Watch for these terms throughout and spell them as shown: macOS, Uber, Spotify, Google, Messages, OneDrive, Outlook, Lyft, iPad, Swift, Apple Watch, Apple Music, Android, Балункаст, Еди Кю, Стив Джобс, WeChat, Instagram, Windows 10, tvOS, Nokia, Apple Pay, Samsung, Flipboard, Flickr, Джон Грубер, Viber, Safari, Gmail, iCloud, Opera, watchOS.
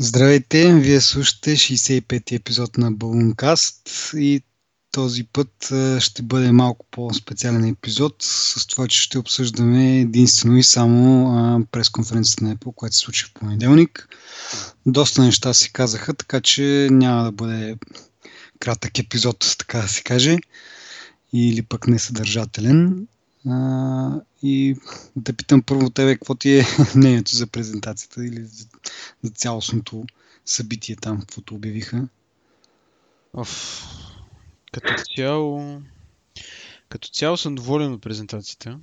Здравейте, вие слушате 65-ти епизод на Балункаст и този път ще бъде малко по-специален епизод с това, че ще обсъждаме единствено и само пресконференцията на Apple, която се случи в понеделник. Доста неща се казаха, така че няма да бъде кратък епизод, така да се каже, или пък несъдържателен. И да питам първо тебе, какво ти е мнението за презентацията или за цялостното събитие там, каквото обявиха? Като цяло съм доволен от презентацията.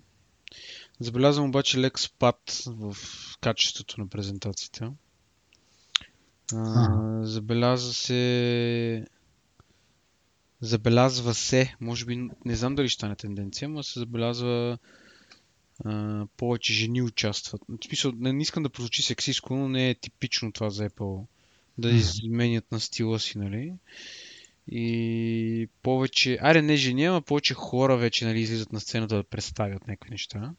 Забелязвам обаче лек спад в качеството на презентацията. Забелязва се, може би, не знам дали ще стане тенденция, но се забелязва повече жени участват. В смисъл, не искам да прозвучи сексистко, но не е типично това за Apple. Да изменят на стила си, нали? И повече... не жени, ама повече хора вече, нали, излизат на сцената да представят някакви неща.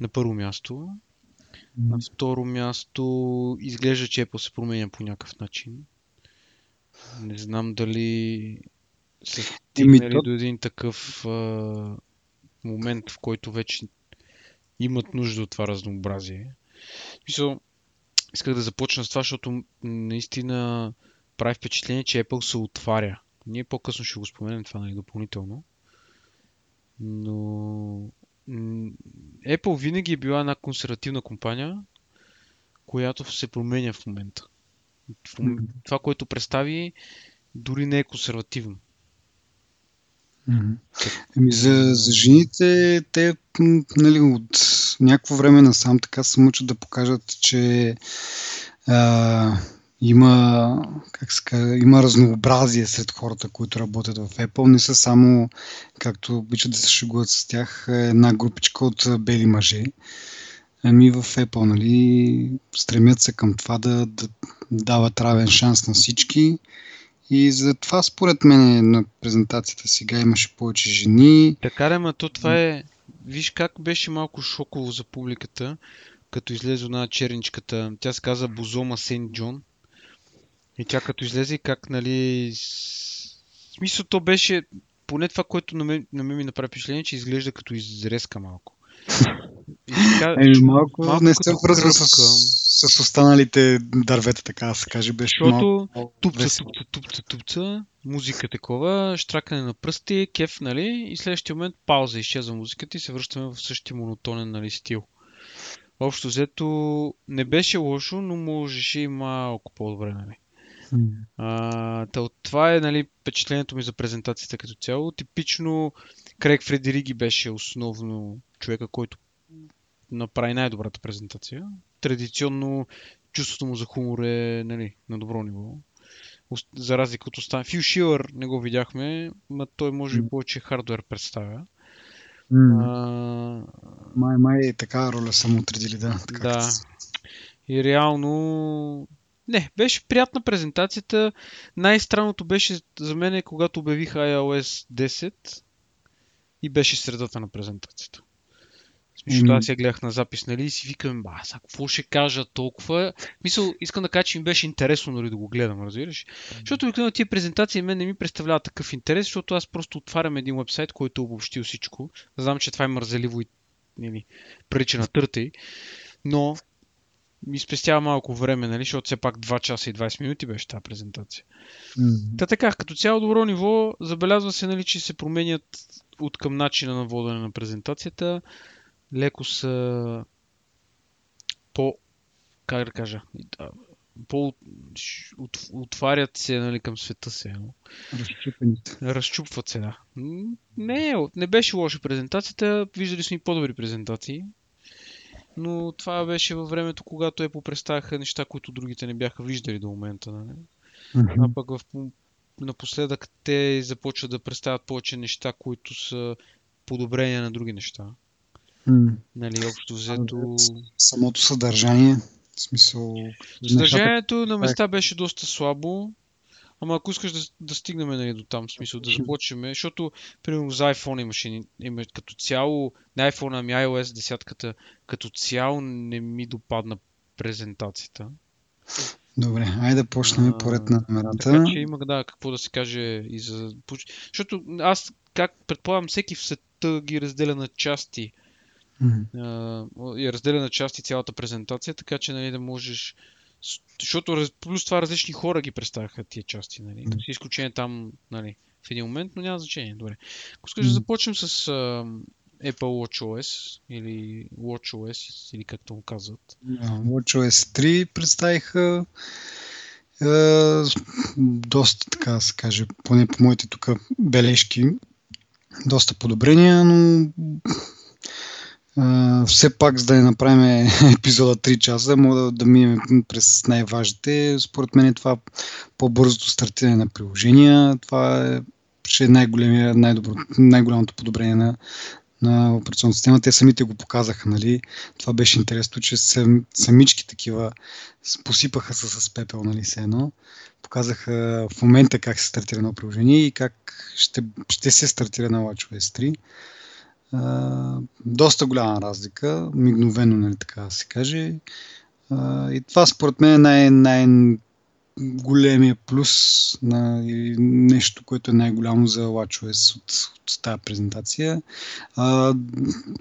На първо място. На второ място изглежда, че Apple се променя по някакъв начин. Не знам дали... са стигнали до един такъв момент, в който вече имат нужда от това разнообразие. Мисля, исках да започна с това, защото наистина прави впечатление, че Apple се отваря. Ние по-късно ще го споменем това, нали, допълнително. Но Apple винаги е била една консервативна компания, която се променя в момента. Това, което представи, дори не е консервативно. За жените, те, нали, от някакво време насам така се мъчат да покажат, че има разнообразие сред хората, които работят в Apple. Не са само, както обичат да се шегуват с тях, една групичка от бели мъже. Ами в Apple, нали, стремят се към това да дават равен шанс на всички. И затова, според мен, на презентацията сега имаше повече жени. Така, но това е... Виж как беше малко шоково за публиката, като излезе една черничката. Тя се каза Бозома Сент Джон. И тя като излезе, как, нали... Смисъл, то беше... Поне това, което на мен ми направи впечатление, че изглежда като изрезка малко. И така, малко не се връзва с останалите дървета, така да се каже, беше защото малко тупца, музика такова, штракане на пръсти, кеф, нали, и следващия момент пауза, изчезва музиката и се връщаме в същия монотонен, нали, стил. Общо взето не беше лошо, но можеше и малко по-добре, нали. Това е, нали, впечатлението ми за презентацията като цяло. Типично Крейг Федериги беше основно човека, който направи най-добрата презентация. Традиционно чувството му за хумор е, нали, на добро ниво. За разлика от останалите. Фил Шилър не го видяхме, но той може би повече хардуер представя. Май така роля са му отредили, да. Да. И реално... Не, беше приятна презентацията. Най-странното беше за мен, когато обявих iOS 10 и беше средата на презентацията. Защото аз я гледах на запис, нали, и си викам, какво ще кажа толкова? Мисъл, искам да кажа, че ми беше интересно, нали, да го гледам, разбираш? Защото обикновено тия презентации мен не ми представлява такъв интерес, защото аз просто отварям един уебсайт, който е обобщил всичко. Знам, че това е мързеливо и, нали, прилича на търтей, но ми спестява малко време, нали, защото все пак 2 часа и 20 минути беше тази презентация. Та така, като цяло добро ниво, забелязва се, нали, че се променят от към начина на водене на презентацията. Леко са отварят се, нали, към света се. Разчупват се, да. Не беше лоша презентацията, виждали сме и по-добри презентации. Но това беше във времето, когато Apple представяха неща, които другите не бяха виждали до момента. Нали? А пък напоследък те започват да представят повече неща, които са подобрения на други неща. Нали, общо взето... Самото съдържание, в смисъл... Съдържанието на места беше доста слабо, ама ако искаш да стигнем, нали, до там, в смисъл да започнем, защото, примерно, за iPhone имаше като цяло, на iPhone, ами iOS 10-ката, като цяло не ми допадна презентацията. Добре, айде да почнем поред на номерата. Така че има, да, какво да се каже и за... Защото аз, как предполагам, всеки в света ги разделя на части. Разделя на части цялата презентация, така че, нали, да можеш... Защото плюс това различни хора ги представяха тия части, нали. С изключение там, нали, в един момент, но няма значение. Добре. Ако скажа, започнем с Apple WatchOS или WatchOS, или както му казват. WatchOS 3 представиха доста, така да се каже, поне по моите тук бележки, доста подобрения, но все пак, за да не направим епизода 3 часа, мога да минем през най-важните. Според мен е това по-бързото стартиране на приложения. Това е ще най-голямото подобрение на операционната система. Те самите го показаха, нали? Това беше интересно, че самички такива посипаха се с пепел, нали, все едно. Показаха в момента как се стартира едно приложение и как ще се стартира на WatchOS 3. Доста голяма разлика, мигновено, нали, така да се каже. И това според мен е най-големия плюс и нещо, което е най-голямо за WatchOS от тази презентация.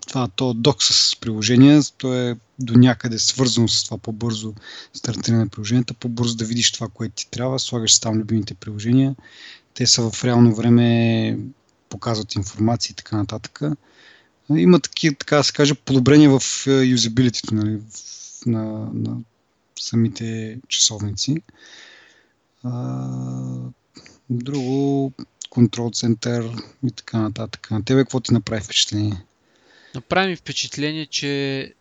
Това док с приложения, то е до някъде свързано с това по-бързо стартиране на приложенията, по-бързо да видиш това, което ти трябва, слагаш там любимите приложения, те са в реално време, показват информация и така нататък. Има такива, така да се каже, подобрения в юзабилитито, нали, на самите часовници. Друго, контрол център и така нататък. На тебе какво ти направи впечатление? Направи ми впечатление, че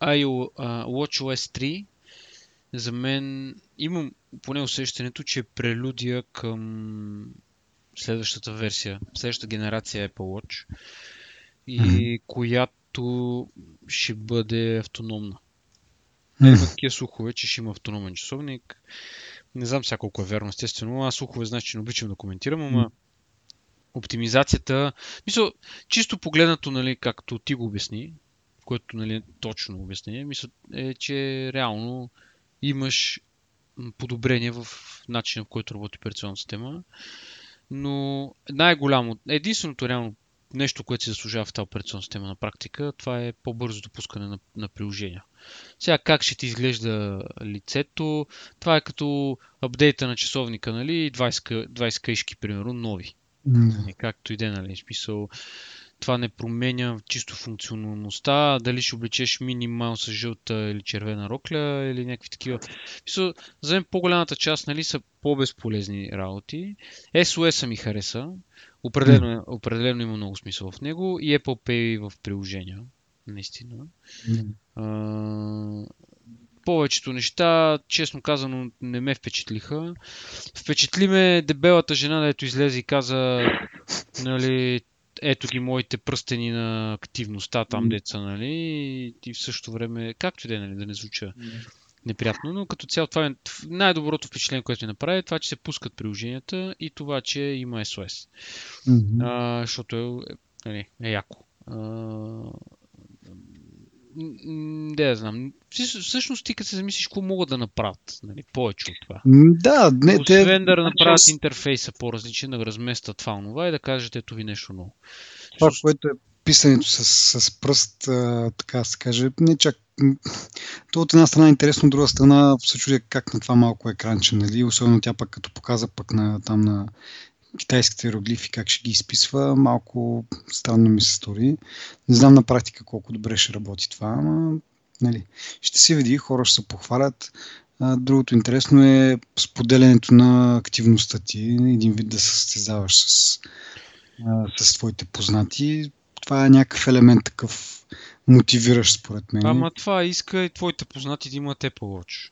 WatchOS 3 за мен имам поне усещането, че е прелюдия към следващата версия, следващата генерация Apple Watch, и която ще бъде автономна. Има такива слухове, че ще има автономен часовник. Не знам сега колко е вярно, естествено. Аз слухове, значи, не обичам да коментирам, ама оптимизацията... Мисля, чисто погледнато, нали, както ти го обясни, което, нали, точно обясни, мисля, е, че реално имаш подобрение в начина, в който работи операционна система. Но най-голямо, единственото реално нещо, което се заслужава в тази операционна система на практика, това е по-бързо допускане на приложения. Сега как ще ти изглежда лицето, това е като апдейта на часовника, нали, 20 каишки, примерно, нови. Както иде, нали, смисъл, това не променя чисто функционалността, дали ще облечеш минимал с жълта или червена рокля или някакви такива. Мисъл, за мен по-голямата част, нали, са по-безполезни работи. SOS-а ми хареса. Определено има много смисъл в него. И Apple Pay в приложения. Наистина. Повечето неща, честно казано, не ме впечатлиха. Впечатли ме дебелата жена, дето излезе и каза, нали, ето ги моите пръстени на активността там, деца, нали, и в същото време, както и да, нали, да не звуча неприятно, но като цяло това е най-доброто впечатление, което ми направи, е това, че се пускат приложенията и това, че има SOS, защото е яко. Да знам. Всъщност ти като се замислиш, какво могат да направят, нали, повече от това. Да, не, освен да направят интерфейса по-различен, да разместят това онова и да кажат, ето ви нещо ново. Това, което е писането с пръст, така да се каже, не чак. То от една страна е интересно, от друга страна се чудя как на това малко екранче, нали? Особено тя пък като показа пък на китайските иероглифи, как ще ги изписва, малко странно ми се стори. Не знам на практика колко добре ще работи това, ама, нали, ще се види, хора ще се похвалят. Другото интересно е споделянето на активността ти, един вид да се състезаваш с твоите познати. Това е някакъв елемент такъв мотивиращ, според мен. Ама това иска и твоите познати да имат Apple Watch.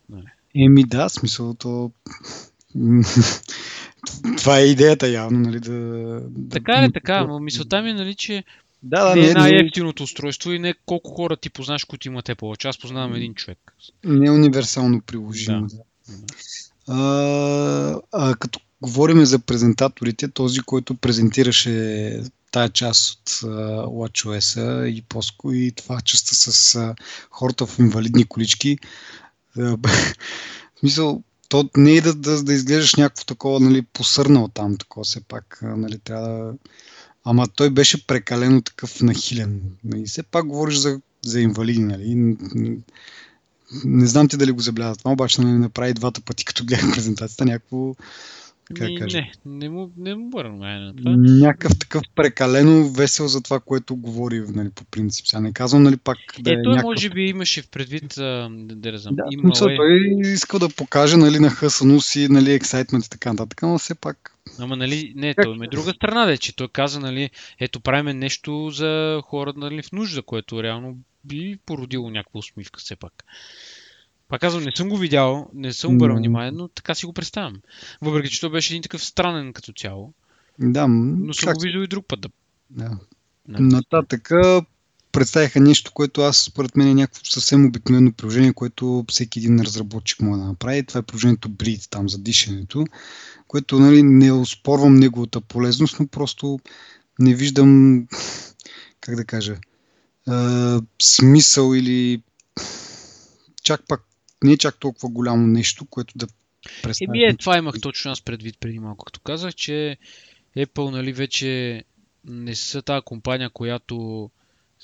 Еми да, смисълто... Това е идеята явно, нали, да... Така е, така, но мисълта ми е, нали, че не е най-ефтиното устройство и не колко хора ти познаш, които имат Apple Watch. Аз познавам един човек. Не е универсално приложимо. Да. Като говорим за презентаторите, този, който презентираше тая част от WatchOS-а и по-скоро и това частта с хората в инвалидни колички, в смисъл, То не е да изглеждаш някакво такова, нали, посърнал там, такова все пак, нали, трябва да... Ама той беше прекалено такъв нахилен. И все пак говориш за инвалиди, нали. Не знам ти дали го забеляза това, обаче не направи двата пъти, като гледах презентацията, някакво... Не му бърна на това. Някакъв такъв прекалено весел за това, което говори, нали, по принцип. Сега не казвам, нали, пак да е някакъв... Той може би имаше в предвид, той искал да покаже, нали, на хъсану си, нали, ексайтмент и така нататък, но все пак... Ама, нали, не, той има друга страна, че той каза, нали, ето правиме нещо за хора, нали, в нужда, което реално би породило някаква усмивка все пак. Пак казвам, не съм го видял, не съм обърнал внимание, но така си го представям. Въпреки че той беше един такъв странен като цяло. Да, но съм го виждал и друг път. Да. Нататък представиха нещо, което аз според мен е някакво съвсем обикновено приложение, което всеки един разработчик може да направи. Това е приложението Breathe, там за дишането, което, нали, не оспорвам неговата полезност, но просто не виждам, как да кажа, смисъл или чак пак не е чак толкова голямо нещо, което да представим. Това имах точно аз предвид преди малко, като казах, че Apple, нали, вече не са тази компания, която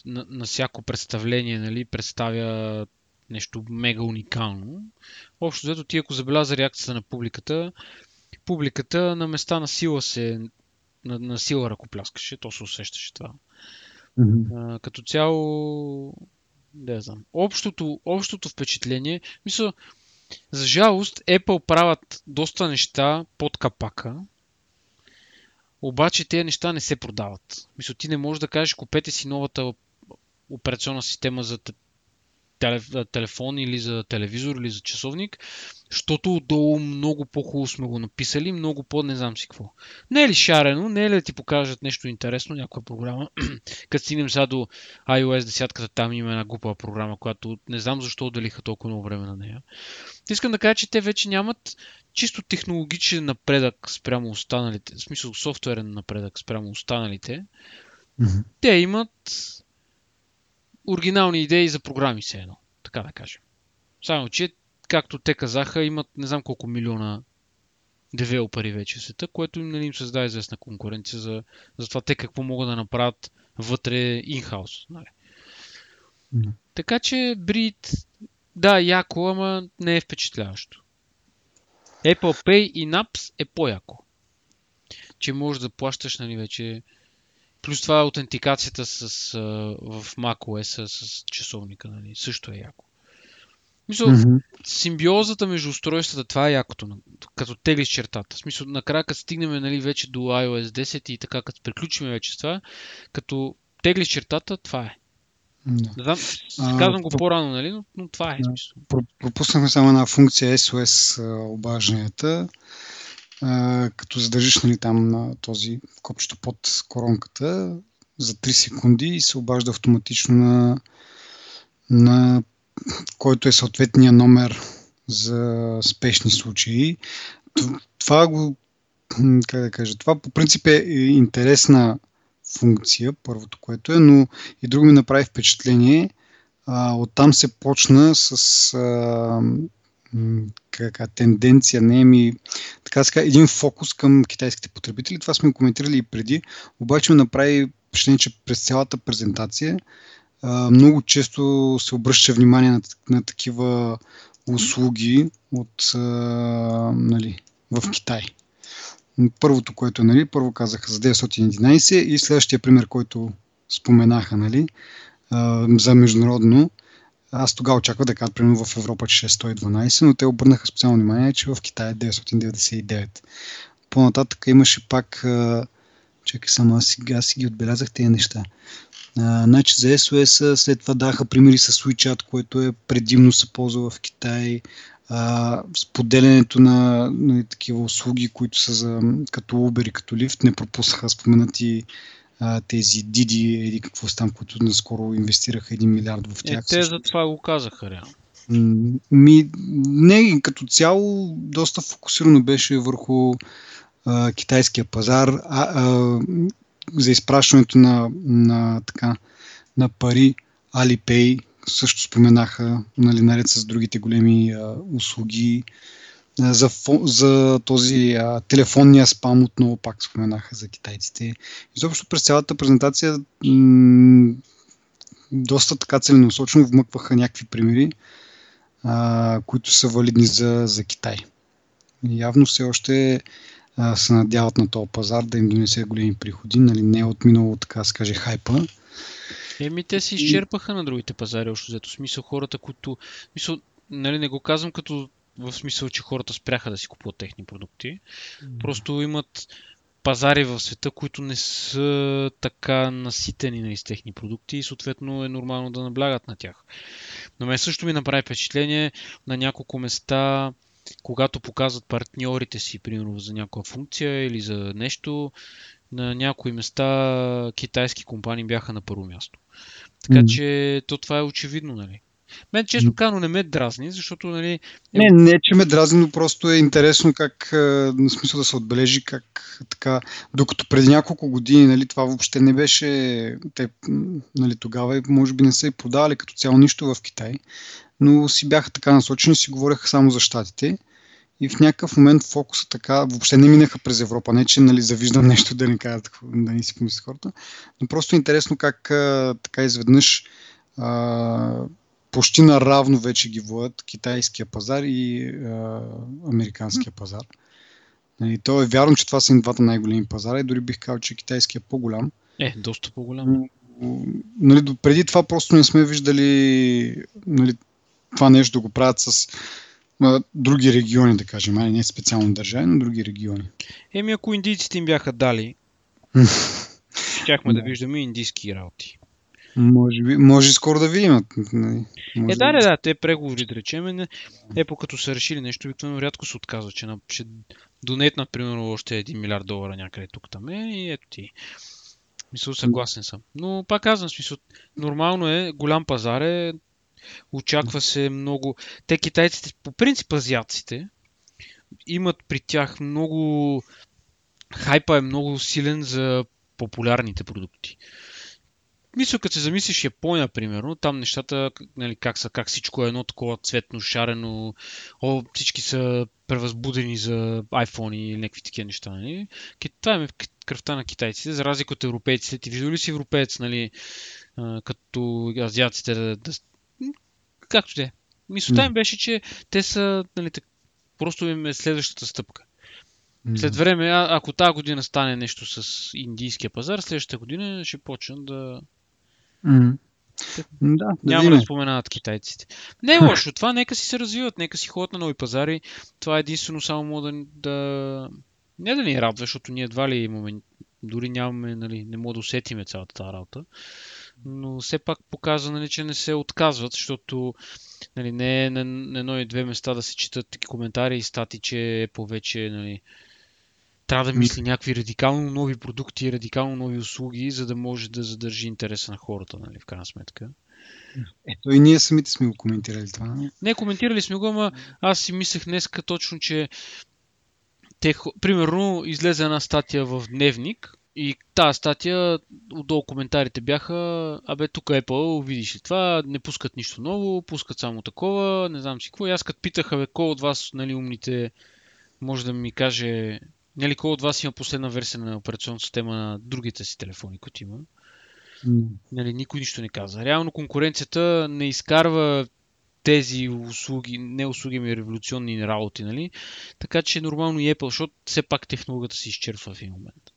на всяко представление, нали, представя нещо мега уникално. Общо взето, ти ако забеляза реакцията на публиката на места на сила се на сила ръкопляскаше, то се усещаше това. Mm-hmm. Като цяло... Да, знам. Общото впечатление, мисля, за жалост, Apple правят доста неща под капака, обаче тези неща не се продават. Мисля, ти не можеш да кажеш, купете си новата операционна система за телефон или за телевизор или за часовник, защото отдолу много по-хубаво сме го написали, много по-не знам си какво. Не е ли шарено, не е ли да ти покажат нещо интересно, някаква програма. Като стигнем сега до iOS 10-ката, там има една глупава програма, която не знам защо отделиха толкова много време на нея. Искам да кажа, че те вече нямат чисто технологичен напредък спрямо останалите, в смисъл софтуерен напредък спрямо останалите. Mm-hmm. Те имат оригинални идеи за програми, все едно, така да кажем. Само, че, както те казаха, имат не знам колко милиона девелопери вече в света, което им, нали, им създава известна конкуренция за това те какво могат да направят вътре инхаус. Нали. Mm. Така че, Брит, да, яко, ама не е впечатляващо. Apple Pay и Naps е по-яко. Че можеш да плащаш, нали, вече... Плюс това аутентикацията в macOS с часовника, нали, също е яко. Мисъл, mm-hmm. Симбиозата между устройствата, това е якото, като теглиш чертата. В смисъл, накрая като стигнем, нали, вече до iOS 10 и така, като приключим вече с това, като теглиш чертата, това е. Да. Да, казвам го по-рано, нали, но това е. Да. Пропуснахме само една функция SOS обажданията. Като задържиш, нали, там на този копчето под коронката за 3 секунди и се обажда автоматично на който е съответния номер за спешни случаи. Това го, как да кажа, това по принцип е интересна функция, първото което е, но и друго ми направи впечатление. Оттам се почна с... кака тенденция, един фокус към китайските потребители. Това сме коментирали и преди, обаче ме направи впечатление, че през цялата презентация много често се обръща внимание на такива услуги от, нали, в Китай. Първото, което е, нали, първо казаха за 911 и следващия пример, който споменаха, нали, за международно. Аз тогава очаквах да кажат, примерно в Европа, че е 112, но те обърнаха специално внимание, че в Китай е 999. По-нататък имаше пак... Чакай само, аз си ги отбелязах тези неща. Значи за SOS след това даха примери с WeChat, което е предимно се ползва в Китай. Споделянето на такива услуги, които са като Uber и като Lyft, не пропуснаха споменати тези Didi, еди какво стан, които наскоро инвестираха 1 милиард в тях. Те за това го казаха реално. Не, като цяло доста фокусирано беше върху китайския пазар, за изпращането на пари. Alipay също споменаха, нали, наред с другите големи услуги. за този телефонния спам, отново пак споменаха за китайците. Изобщо през цялата презентация доста така целенасочно вмъкваха някакви примери, които са валидни за Китай. Явно все още се надяват на този пазар да им донесе големи приходи, нали, не е отминало, така се каже, хайпа. Те се изчерпаха на другите пазари, общо взето. Смисъл, хората, които... Мисъл, нали, не го казвам като в смисъл, че хората спряха да си купуват техни продукти. Просто имат пазари в света, които не са така наситени, нали, с техни продукти и съответно е нормално да наблягат на тях. Но мен също ми направи впечатление на няколко места, когато показват партньорите си, примерно за някаква функция или за нещо, на някои места китайски компании бяха на първо място. Така че то това е очевидно, нали? Мен честно казано не ме дразни, защото, нали... Не, че ме дразни, но просто е интересно как, на смисъл да се отбележи как така, докато преди няколко години, нали, това въобще не беше, те, нали, тогава може би не са и продавали като цяло нищо в Китай, но си бяха така насочени, си говореха само за щатите и в някакъв момент фокуса така, въобще не минаха през Европа, не че, нали, завиждам нещо да не кажат, да не си помисли хората, но просто интересно как така изведнъж почти наравно вече ги водят китайския пазар и американския пазар. И то е вярно, че това са двата най-големи пазара и дори бих казал, че китайския е по-голям. Доста по-голям. Нали, допреди това просто не сме виждали, нали, това нещо да го правят с други региони, да кажем. Не специално държави, но други региони. Ако индийците им бяха дали, щяхме да виждаме индийски работи. Може скоро да видим. Да, те преговори, да речем. Apple като са решили нещо, обикновено рядко се отказва, че ще донетнат, примерно, още $1 милиард някъде тук там и ето ти. Мисля, съгласен съм. Но пак казвам, смисъл, нормално е, голям пазар е, очаква се много. Те китайците, по принцип азиатците, имат при тях много... Хайпа е много силен за популярните продукти. Мисля, като се замислиш Япония, примерно, там нещата, нали, как всичко е едно такова цветно, шарено, всички са превъзбудени за iPhone и някакви такива неща. Нали. Това е кръвта на китайците, за разлика от европейците. Ти виждал ли си европеец, нали, като азиатците? Както де. Мисълта им беше, че те са, нали, просто им е следващата стъпка. След време, ако тази година стане нещо с индийския пазар, следващата година ще почна да... Няма да споменават китайците. Не е лошо, това нека си се развиват, нека си ходят на нови пазари. Това е единствено само мога да... Не да ни радва, защото ние едва ли имаме... Дори нямаме, нали, не мога да усетиме цялата тази работа. Но все пак показва, нали, че не се отказват, защото, нали, не е на едно и две места да се четат коментари и стати, че е повече, нали, трябва да мисли някакви радикално нови продукти, радикално нови услуги, за да може да задържи интереса на хората, нали, в крайна сметка. Ето и ние самите сме го коментирали това. Не, коментирали сме го, ама аз си мислех днеска точно, че те, примерно, излезе една статия в Дневник и тази статия, отдолу коментарите бяха: абе, тук Apple, видиш ли това, не пускат нищо ново, пускат само такова, не знам си какво. И аз като питах, кой от вас, нали, умните, може да ми каже, нали, кой от вас има последна версия на операционна система на другите си телефони, които има. Нали, никой нищо не каза. Реално конкуренцията не изкарва тези услуги, не услуги, ами революционни работи, нали? Така че нормално и Apple, защото все пак технологията се изчерпва в един момент.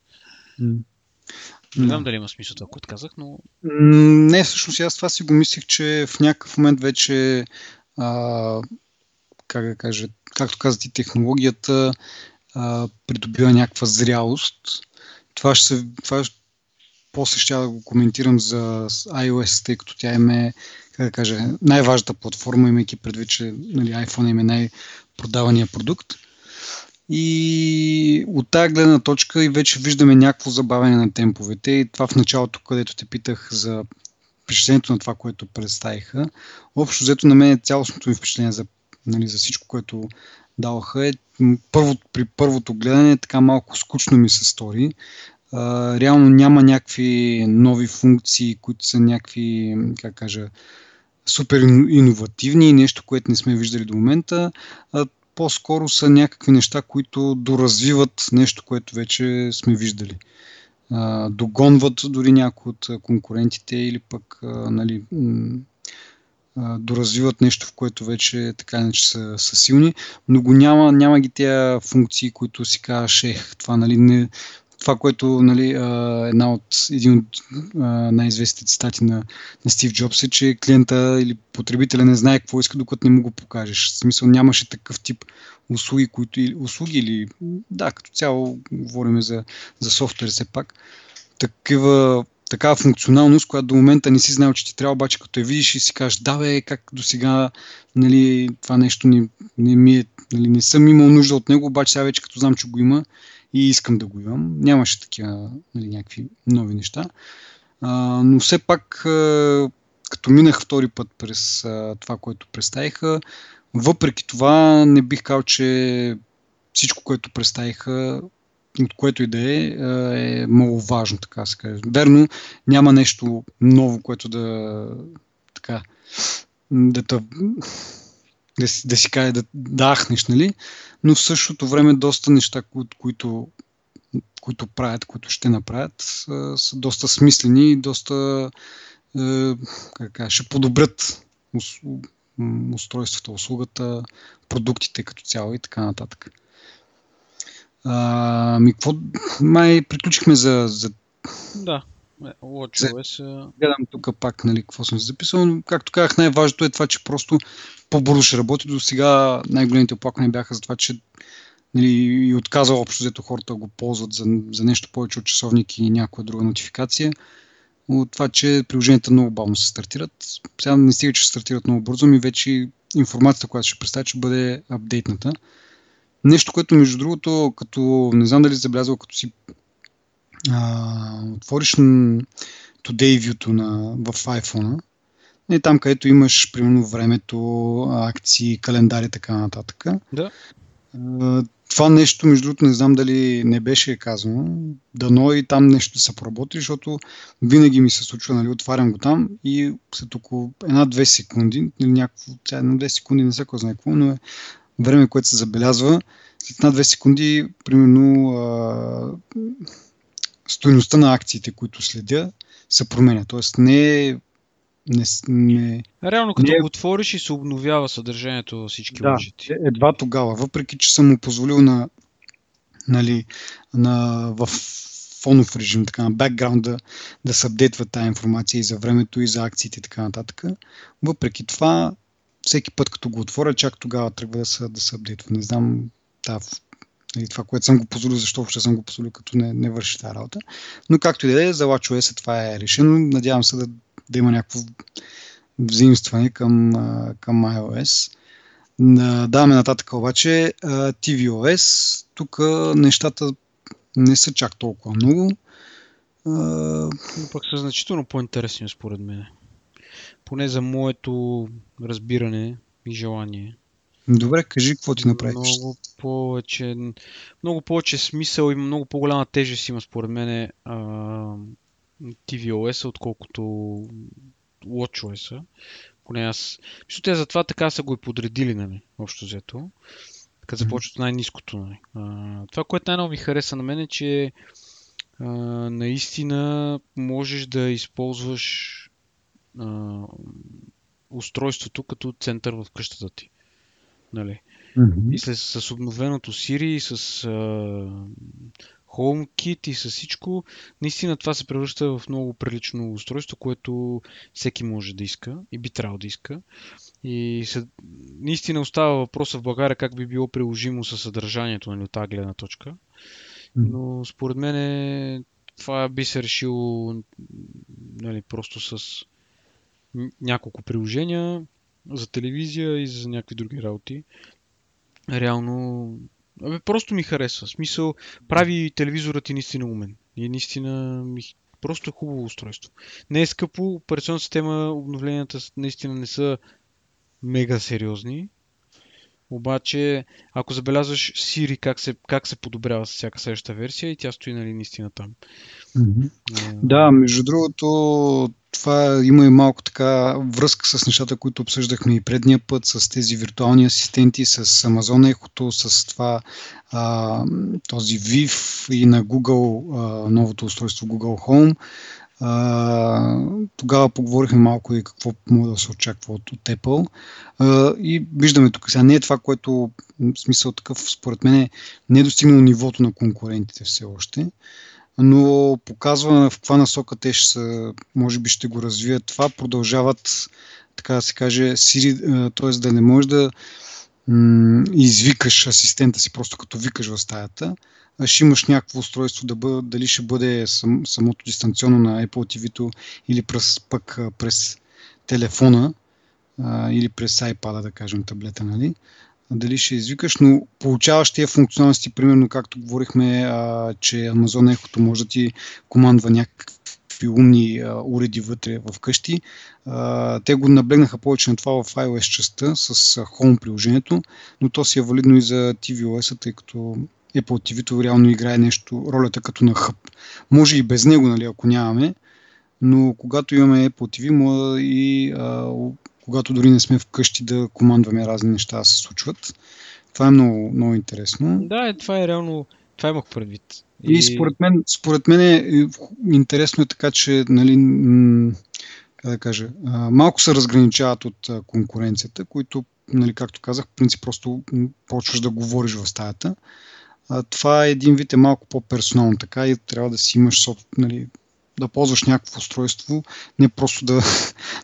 Не знам дали има смисъл това, което казах, но... Не, всъщност аз това си го мислих, че в някакъв момент вече, както каза ти, технологията придобива някаква зрялост. Това после ще да го коментирам за iOS, тъй като тя е, най-важната платформа, имайки предвид, че, нали, iPhone е най-продавания продукт. И от тази гледна точка и вече виждаме някакво забавяне на темповете и това в началото, където те питах за впечатлението на това, което представиха. Общо взето на мен цялостното ми впечатление за, нали, за всичко, което даваха е при първото гледане така малко скучно ми се стори. Реално няма някакви нови функции, които са някакви, супер иновативни, нещо, което не сме виждали до момента. по-скоро са някакви неща, които доразвиват нещо, което вече сме виждали. Догонват дори някои от конкурентите или пък нали, доразвиват нещо, в което вече така иначе са силни, но го няма ги тези функции, които си казваш, това нали, не... Това, което нали, един от най-известните цитати на Стив Джобс е, че клиента или потребителя не знае какво иска, докато не му го покажеш. В смисъл нямаше такъв тип услуги, или да, като цяло говорим за софтуер все пак. Такава функционалност, която до момента не си знал, че ти трябва, обаче като я видиш и си кажеш, да бе, как досега нали, това нещо не ми е, нали, не съм имал нужда от него, обаче сега вече като знам, че го има, и искам да го имам. Нямаше такива нали, някакви нови неща. Но все пак, като минах втори път през това, което представиха, въпреки това не бих казал, че всичко, което представиха, от което и да е маловажно, така се каже. Верно, няма нещо ново, което да си каже да ахнеш, нали? Но в същото време доста неща, които правят, които ще направят, са доста смислени и доста ще подобрят устройството, услугата, продуктите като цяло и така нататък. Май приключихме за... Да. Гледам тук пак, нали, какво съм си записал, но както казах, най-важното е това, че просто по-бързо ще работи. До сега най-големите оплаквания бяха за това, че нали, и отказва общо взето хората го ползват за нещо повече от часовник и някоя друга нотификация. От това, че приложенията много бавно се стартират. Сега не стига, че се стартират много бързо, ми вече информацията, която ще представя, ще бъде апдейтната. Нещо, което между другото, като не знам дали забелязал, като си отвориш Today View-то в iPhone-а, не там, където имаш примерно времето, акции, календари и така нататък. Да. Това нещо, между другото, не знам дали не беше казано, дано и там нещо се проработи, защото винаги ми се случва, нали, отварям го там и след около 1-2 секунди, или някакво, 1-2 секунди не всяко знае какво, но е време, което се забелязва, след 1-2 секунди, примерно стойността на акциите, които следя, се променя. Тоест не реално като го отвориш и се обновява съдържанието във всички гаджети. Да, едва тогава. Въпреки, че съм му позволил нали, в фонов режим, така, на бекграунда да се апдейтва тази информация и за времето, и за акциите и така нататък. Въпреки това, всеки път като го отворя, чак тогава тръгва да се апдейтва. Не знам това, което съм го позволил, защо въобще съм го позволил, като не върши тази работа. Но както и да е, за WatchOS това е решено. Надявам се да има някакво взаимстване към iOS. Даваме нататък обаче tvOS. Тук нещата не са чак толкова много. Пък са значително по-интересни според мен. Поне за моето разбиране и желание. Добре, кажи, какво ти направиш? Много повече смисъл и много по-голяма тежест има според мен tvOS-а, отколкото watchOS-а. Поне аз... Мисля, те затова така са го и подредили, нали, общо взето. Като започват от най-ниското, нали. Това, което най-много ми хареса на мен е, че наистина можеш да използваш устройството като център в къщата ти. Нали? Mm-hmm. И с обновеното Siri, и с HomeKit, и с всичко, наистина това се превръща в много прилично устройство, което всеки може да иска и би трябвало да иска. И наистина остава въпроса в България как би било приложимо със съдържанието, нали, от тази гледна точка. Но според мен това би се решило, нали, просто с няколко приложения за телевизия и за някакви други работи. Реално просто ми харесва. В смисъл, прави телевизора ти наистина умен. И наистина просто е хубаво устройство. Не е скъпо, операционна система, обновленията наистина не са мега сериозни. Обаче, ако забелязваш Siri как се подобрява с всяка следваща версия и тя стои, нали, наистина там. Mm-hmm. Да, между другото, това има и малко така връзка с нещата, които обсъждахме и предния път, с тези виртуални асистенти, с Amazon Echo, с това този VIF и на Google, новото устройство Google Home. Тогава поговорихме малко и какво може да се очаква от Apple. И виждаме тук сега, не е това, което в смисъл такъв, според мен, не е достигнало нивото на конкурентите все още, но показва в каква насока те ще са, може би ще го развият това, продължават, така да се каже, Siri, т.е. да не можеш да извикаш асистента си просто като викаш в стаята, ще имаш някакво устройство, дали ще бъде самото дистанционно на Apple TV-то или пък през телефона или през iPad-а, да кажем, таблета, нали? Дали ще извикаш, но получаваш тия функционалности, примерно както говорихме, че Amazon Echo може да ти командва някакви умни уреди вътре в къщи. Те го наблегнаха повече на това в iOS частта с Home приложението, но то си е валидно и за tvOS-а, тъй като Apple TV-то реално играе нещо, ролята като на хъб. Може и без него, нали, ако нямаме, но когато имаме Apple TV, може и когато дори не сме вкъщи да командваме разни неща да се случват. Това е много, много интересно. Да, това е реално, това имах предвид. И според мен е интересно е така, че, нали, как да кажа, малко се разграничават от конкуренцията, които, нали, както казах, в принцип просто почваш да говориш в стаята. Това е един вид е малко по-персонално така и трябва да си имаш, нали, да ползваш някакво устройство, не просто да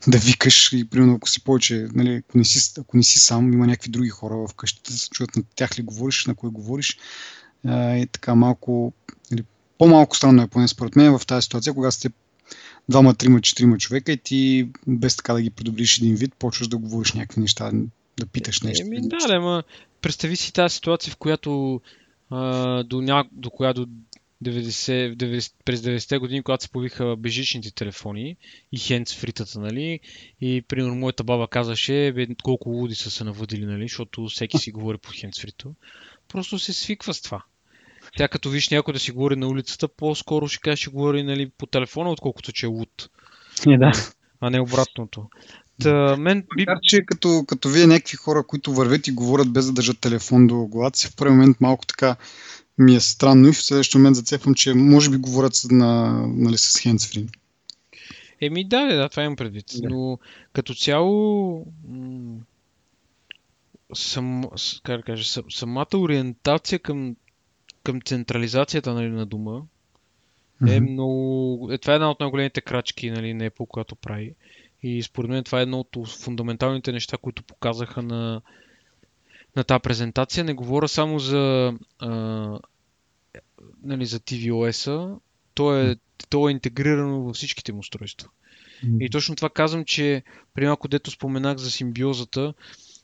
викаш и примерно ако си повече, нали, ако не си сам, има някакви други хора в къщата, да се чуят на тях ли говориш, на кой говориш и така малко, нали, по-малко странно е поне според мен в тази ситуация, когато сте двама, трима, четирима човека и ти без така да ги придобриш един вид, почваш да говориш някакви неща, да питаш нещо. Да, ама представи си тази ситуация, в която до 90, през 90-те години, когато се появиха бежичните телефони и хендсфритата, нали, и примерно моята баба казваше, колко луди са се навъдили, нали, защото всеки си говори по хендсфрито. Просто се свиква с това. Тя като виж някой да си говори на улицата, по-скоро ще каже, ще говори, нали, по телефона, отколкото че е луд. Да. А не обратното. Макар, че като вие някакви хора, които вървят и говорят без да държат телефон до главата си, в първи момент малко така ми е странно и в следващия момент зацепвам, че може би говорят нали, с хендсфри. Да, това имам предвид. Да. Но като цяло самата ориентация към централизацията, нали, на дома е много... Това е една от най-големите крачки, нали, на Apple, която прави. И според мен това е едно от фундаменталните неща, които показаха на тази презентация. Не говоря само нали, за tvOS-а, то е интегрирано във всичките му устройства. И точно това казвам, че при малко дето споменах за симбиозата,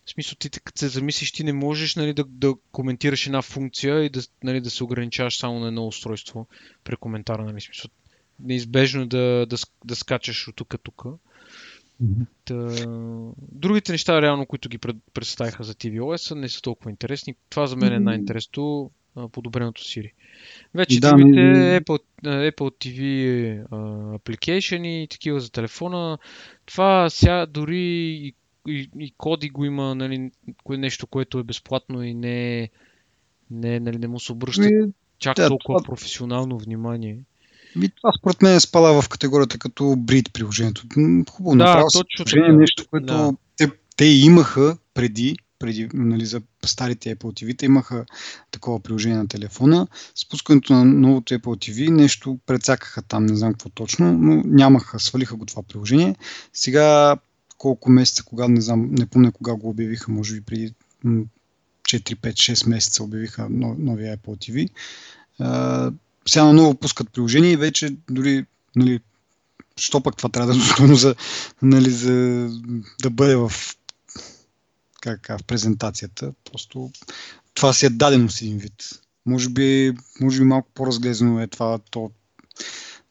в смисъл ти като се замислиш, ти не можеш, нали, да коментираш една функция и да, нали, да се ограничаваш само на едно устройство при коментара. Нали, смисъл, неизбежно да скачаш от тук. Другите неща, реално, които ги представиха за tvOS, не са толкова интересни. Това за мен е най-интересно, подобреното Siri. Вече другите Apple TV application и такива за телефона. Това сега дори и коди го има, нали, нещо, което е безплатно и не, нали, не му се обръща чак толкова професионално внимание. Това според мен спада в категорията като брид приложението. Хубаво, направо приложение, нещо, което те имаха преди, нали, за старите Apple TV-та имаха такова приложение на телефона. Спускането на новото Apple TV нещо прецакаха там, не знам какво точно, но нямаха, свалиха го това приложение. Сега колко месеца, кога, не помня кога го обявиха, може би преди 4-5-6 месеца обявиха новия Apple TV. Сега наново пускат приложение и вече дори, нали, що пък това трябва да достойно за, нали, за да бъде в презентацията. Просто това си е дадено с един вид. Може би малко по-разглезено е това,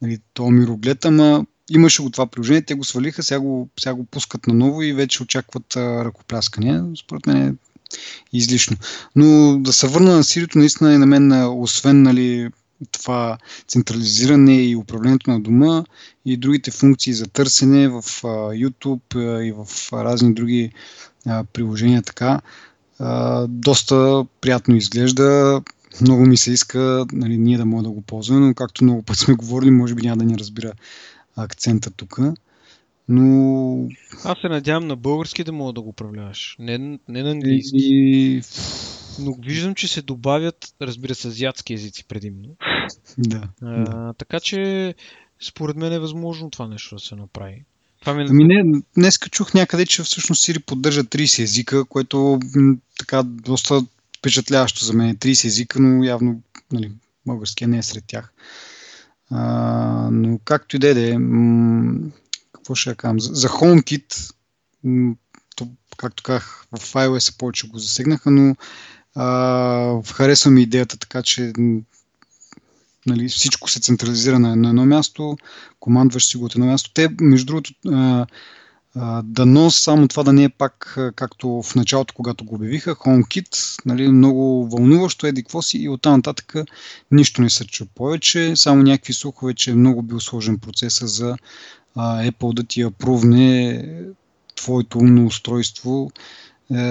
нали, то мироглед, ама имаше го това приложение, те го свалиха, сега го пускат наново и вече очакват ръкопляскания. Според мен излишно. Но да се върна на Siri-то, наистина и на мен, освен, нали, това централизиране и управлението на дома и другите функции за търсене в YouTube и в разни други приложения, така, доста приятно изглежда. Много ми се иска, нали, ние да можем да го ползваме, но както много път сме говорили, може би няма да ни разбира акцента тук. Но... Аз се надявам на български да мога да го управляваш, не на английски. Но виждам, че се добавят, разбира се, азиатски езици предимно. Да. Така че, според мен е възможно това нещо да се направи. Ами не, днеска чух някъде, че всъщност Siri поддържа 30 езика, което така доста впечатляващо за мен. 30 езика, но явно, нали, българския не е сред тях. Но както и да е, какво ще я казвам? За HomeKit, както казах, в iOS повече го засегнаха, но харесвам и идеята, така че, нали, всичко се централизира на едно място, командваш си го от едно място. Те, между другото, дано само това да не е пак, както в началото, когато го обявиха, HomeKit, нали, много вълнуващо, еди какво си, и оттам нататък нищо не се чу повече, само някакви слухове, че е много бил сложен процеса за Apple да ти апрувне твоето умно устройство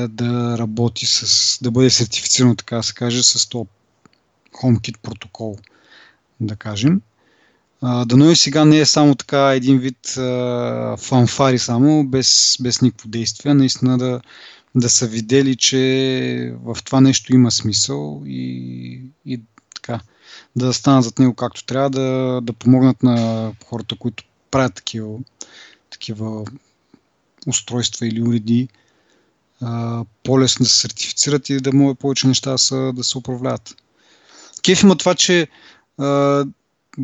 да работи с, да бъде сертифицирано, така да се каже, с топ HomeKit протокол, да кажем. Дано и сега не е само така един вид фанфари само, без никакво действие, наистина да са видели, че в това нещо има смисъл и така, да станат зад него както трябва, да помогнат на хората, които правят такива устройства или уреди, по-лесно да се сертифицират и да могат повече неща да се управляват. Кеф има това, че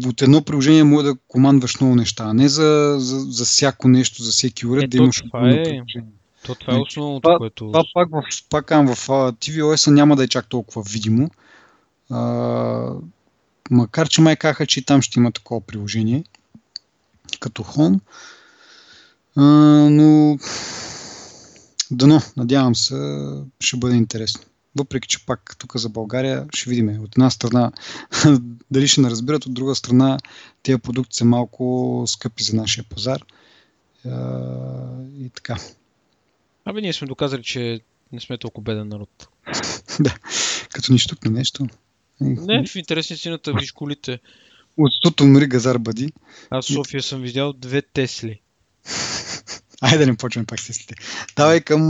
от едно приложение може да командваш много неща, а не за всяко нещо, за всеки уред да имаш отделно приложение. То това е основното, което... Това пак в tvOS няма да е чак толкова видимо. Макар че май казаха, че и там ще има такова приложение, като Home. Но... Дано, надявам се, ще бъде интересно. Въпреки че пак тук за България ще видим. От една страна дали ще не разбират, от друга страна тези продукти са малко скъпи за нашия пазар. И така. Абе, ние сме доказали, че не сме толкова беден народ. Да, като нищо тук на нещо. Не, в интересни сината, виж колите. От стото умри, газар бъди. Аз в София съм видял 2 Тесли. Айде да не почваме пак с теслите. Давай към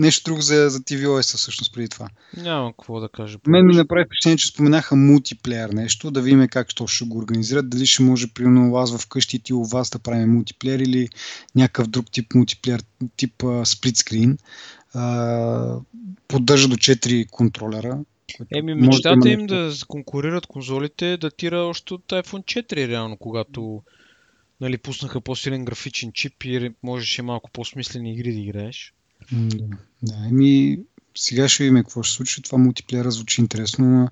нещо друго за tvOS всъщност преди това. Няма какво да кажа. Мен ми направи впечатление, че споменаха мултиплеер нещо, да видим как то ще го организират, дали ще може примерно аз вкъщи и ти у вас да правим мултиплеер или някакъв друг тип мултиплеер, тип сплитскрин. Поддържа до 4 контролера. Мечтата им да конкурират конзолите датира още от iPhone 4 реално, когато, нали, пуснаха по-силен графичен чип и можеше малко по-смислени игри да играеш. Да, сега ще видим какво ще случи. Това мултиплеера звучи интересно.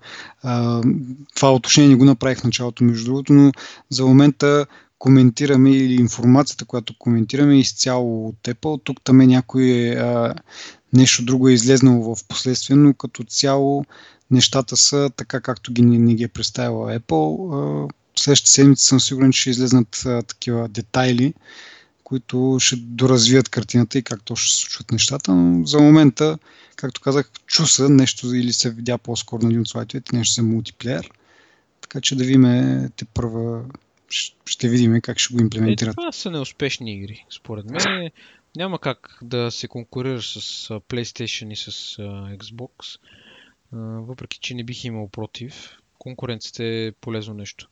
Това уточнение го направих в началото, между другото, но за момента коментираме или информацията, която коментираме, изцяло от Apple. Тук там е някой нещо друго е излезнало в последствие, но като цяло нещата са така, както не ги е представила Apple. Следващите седмици съм сигурен, че ще излезнат такива детайли, които ще доразвият картината и как точно се случват нещата, но за момента, както казах, чуса нещо или се видя по-скоро на един от слайдовете, нещо за мултиплеер, така че да видим, тепърва ще видим как ще го имплементират. Това са неуспешни игри, според мен. Няма как да се конкурираш с PlayStation и с Xbox, въпреки че не бих имал против. Конкуренцията е полезно нещо.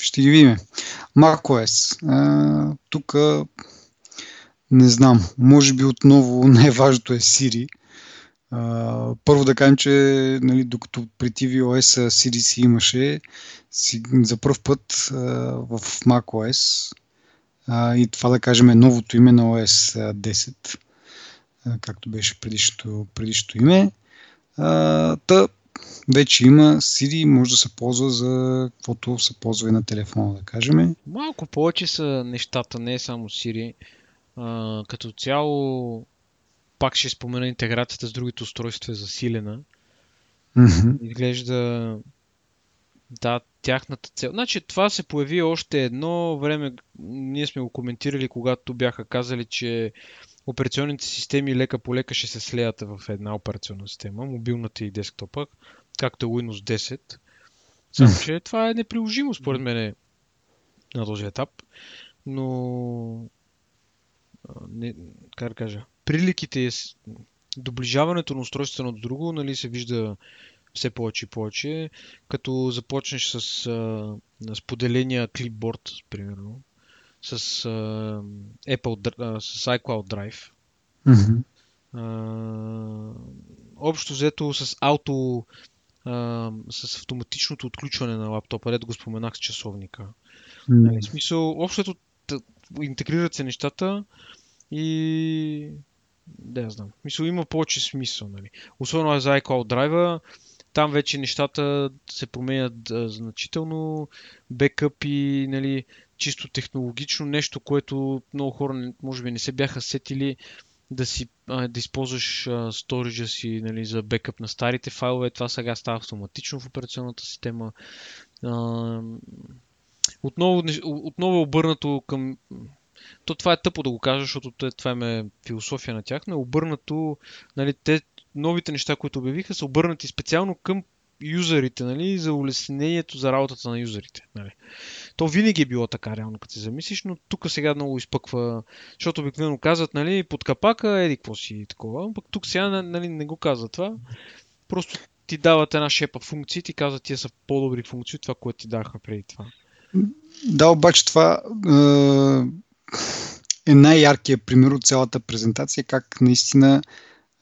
Ще ги видим. macOS. Тук не знам. Може би отново най-важното е Siri. Първо да кажем, че, нали, докато при tvOS Siri си имаше, за пръв път в macOS, и това да кажем е новото име на OS 10, както беше предишното име. Вече има Siri, може да се ползва за каквото се ползва и на телефона, да кажем. Малко повече са нещата, не е само Siri. Като цяло пак ще спомена интеграцията с другите устройства е засилена. Mm-hmm. Изглежда... Да, тяхната цел. Значи това се появи още едно време, ние сме го коментирали, когато бяха казали, че операционните системи лека по лека ще се слеят в една операционна система, мобилната и десктопа, както е Windows 10. Само, че това е неприложимо според мен на този етап, но не, как да кажа, приликите, доближаването на устройството едно до друго, нали, се вижда все повече и повече, като започнеш с споделения клипборд, примерно, с Apple, с iCloud Drive. Mm-hmm. Общо взето с ауто, с автоматичното отключване на лаптопа, ред го споменах с часовника. Mm-hmm. В смисъл, общото интегрират се нещата и да, знам. Мисъл, има повече смисъл, нали. Особено за iCloud Drive-а, там вече нещата се променят значително, бекъпи, нали, чисто технологично, нещо, което много хора може би не се бяха сетили да използваш сториджа си, нали, за бекъп на старите файлове, това сега става автоматично в операционната система. Отново е обърнато към... То това е тъпо да го кажа, защото това е философия на тях, но е обърнато, нали, те новите неща, които обявиха, са обърнати специално към юзерите, нали, за улеснението за работата на юзерите. Нали. То винаги е било така, реално, като се замислиш, но тук сега много изпъква, защото обикновено казват, нали, под капака, еди, какво си такова, пък тук сега, нали, не го казва това, просто ти дават една шепа функции, ти казват, тия са по-добри функции от това, което ти даха преди това. Да, обаче това е най-яркия пример от цялата презентация, как наистина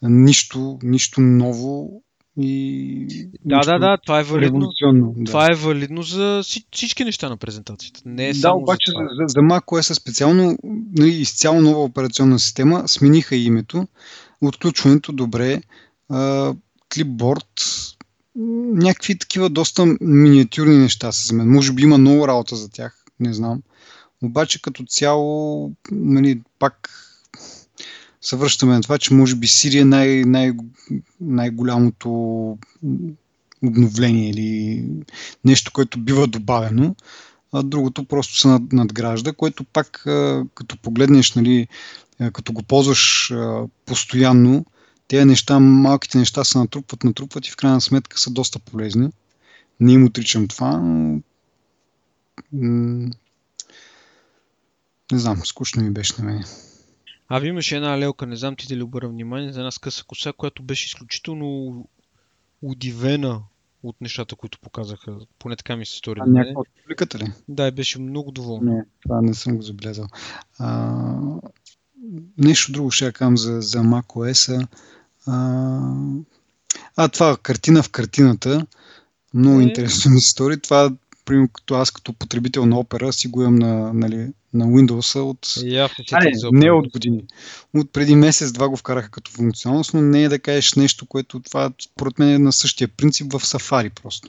нищо ново и... Да, това е валидно. Да. Това е валидно за всички неща на презентацията. Не е да, само обаче за macOS специално, изцяло нова операционна система, смениха името, отключването добре, клипборд, някакви такива доста миниатюрни неща са за мен. Може би има много работа за тях, не знам. Обаче като цяло, нали, пак се връщаме на това, че може би Siri е най-голямото обновление или нещо, което бива добавено, а другото просто се надгражда, което пак като погледнеш, нали, като го ползваш постоянно, тези неща, малките неща се натрупват и в крайна сметка са доста полезни. Не им отричам това, но... Не знам, скучно ми беше на мен. А ви имаше една алелка, не знам ти да ли обърна внимание, за една скъса коса, която беше изключително удивена от нещата, които показаха. Поне така ми се стори. А някаква от публиката ли? Да, беше много доволна. Не, това не съм го забелязал. Нещо друго ще я кам за macOS. Това картина в картината. Много интересно ми се стори. Това, примерно, като аз като потребител на Opera си го имам на Windows от... не от години. От преди месец-два го вкараха като функционалност, но не е да кажеш нещо, което това, според мен, е на същия принцип в Safari просто.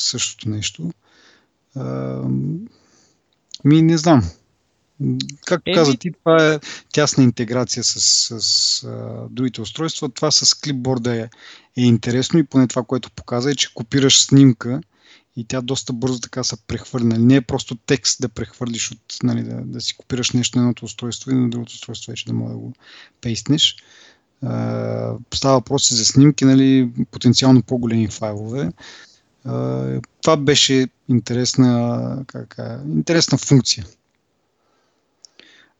Същото нещо. Не знам. Както каза ти, това е тясна интеграция с другите устройства. Това с клипборда е интересно и поне това, което показа, е, че копираш снимка и тя доста бързо така се прехвърля. Не е просто текст да прехвърлиш от, нали, да си копираш нещо на едното устройство и на другото устройство вече да може да го пейстнеш. Става въпрос за снимки, нали, потенциално по-големи файлове. Това беше интересна функция.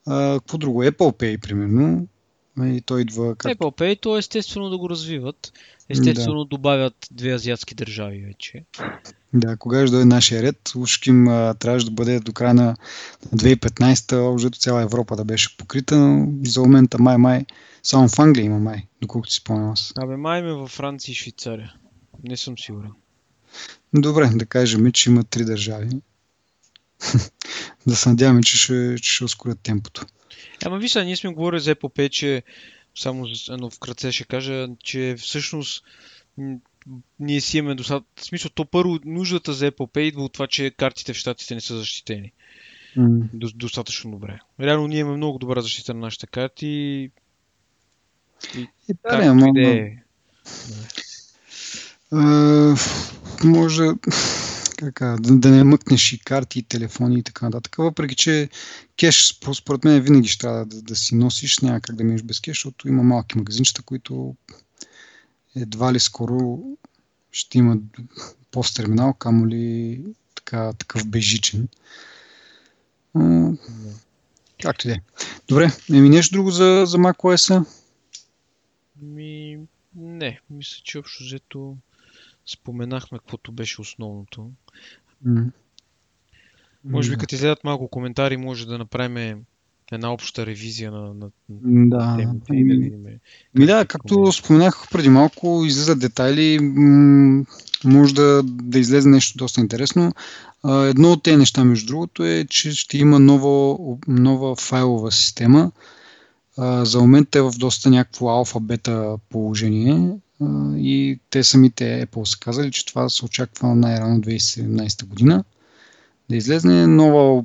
Какво друго? Apple Pay, примерно. И той идва как... Apple Pay, то естествено да го развиват. Естествено добавят две азиатски държави вече. Да, кога ще дойде нашия ред? Ушким трябваше да бъде до края на 2015-та, обжето цяла Европа да беше покрита, но за момента май, само в Англия има май, доколкото си спомням аз. Май има във Франция и Швейцария. Не съм сигурен. Добре, да кажем, че има 3 държави. Да се надяваме, че ще ускорят темпото. Виж сега, ние сме говорили за Apple Pay, че само в кратце ще кажа, че всъщност ние си имаме достатъчно. В смисъл, то първо нуждата за Apple Pay идва от това, че картите в щатите не са защитени. Достатъчно добре. Реално ние имаме много добра защита на нашите карти. Може да не мъкнеш и карти, и телефони и така нататък. Въпреки че кеш, според мен, винаги ще трябва да си носиш, няма как да минеш без кеш, защото има малки магазинчета, които едва ли скоро ще имат POS терминал, камо ли такъв бежичен. Както де. Добре, нещо друго за macOS-а? Не, мисля, че общо взето споменахме каквото беше основното. Може би като излядат малко коментари, може да направим една обща ревизия на темите. Както споменах преди малко, излизат детайли, може да излезе нещо доста интересно. Едно от тези неща, между другото, е, че ще има нова файлова система. За момента е в доста някакво алфа-бета положение и те самите Apple са казали, че това се очаква най-рано 2017 година да излезне нова,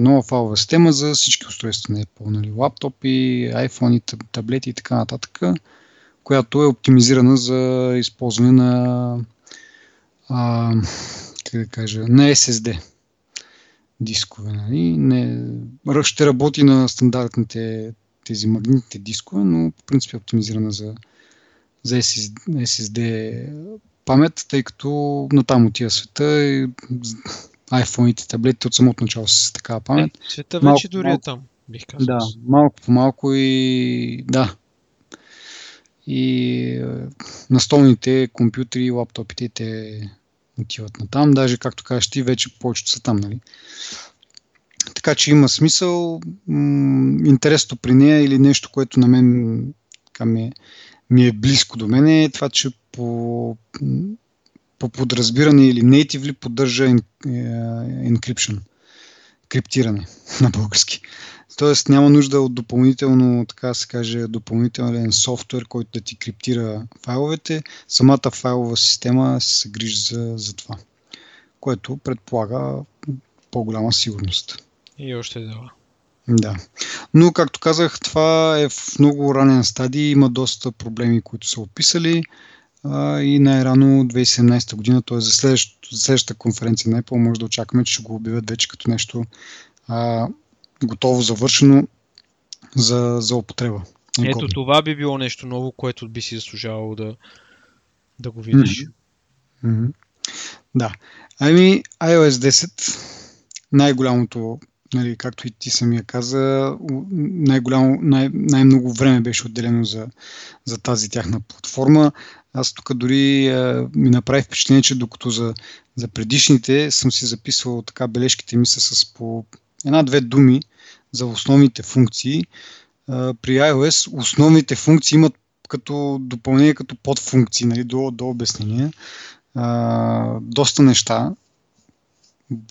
нова файлова система за всички устройства на Apple, лаптопи, iPhone, таблети и така нататък, която е оптимизирана за използване на SSD дискове. Ще работи на стандартните тези магнитните дискове, но по принцип е оптимизирана за SSD памет, тъй като натам от тия света и iPhone-ите, таблетите от самото начало са с такава памет. Света вече дори е там, бих казал. Да, малко по малко и настолните компютри, лаптопите, те отиват натам. Даже, както кажеш ти, вече повечето са там, нали? Така че има смисъл. Интересно при нея или нещо, което на мен ми е близко до мен, е това, че по подразбиране или native ли поддържа encryption, криптиране на български. Тоест няма нужда от допълнителен софтуер, който да ти криптира файловете. Самата файлова система се грижи за това, което предполага по-голяма сигурност. И още дела. Да. Но, както казах, това е в много ранен стадий. Има доста проблеми, които са описали. И най-рано 2017 година, т.е. за следващата конференция на Apple, може да очакваме, че ще го обявят вече като нещо готово, завършено за употреба. Ето това би било нещо ново, което би си заслужавало да го видиш. Да. iOS 10, най-голямото, както и ти самия каза, най-много време беше отделено за тази тяхна платформа. Аз тук дори ми направи впечатление, че докато за предишните съм си записвал бележките ми с по една-две думи за основните функции. При iOS основните функции имат като допълнение, като подфункции, до обяснение. Доста неща,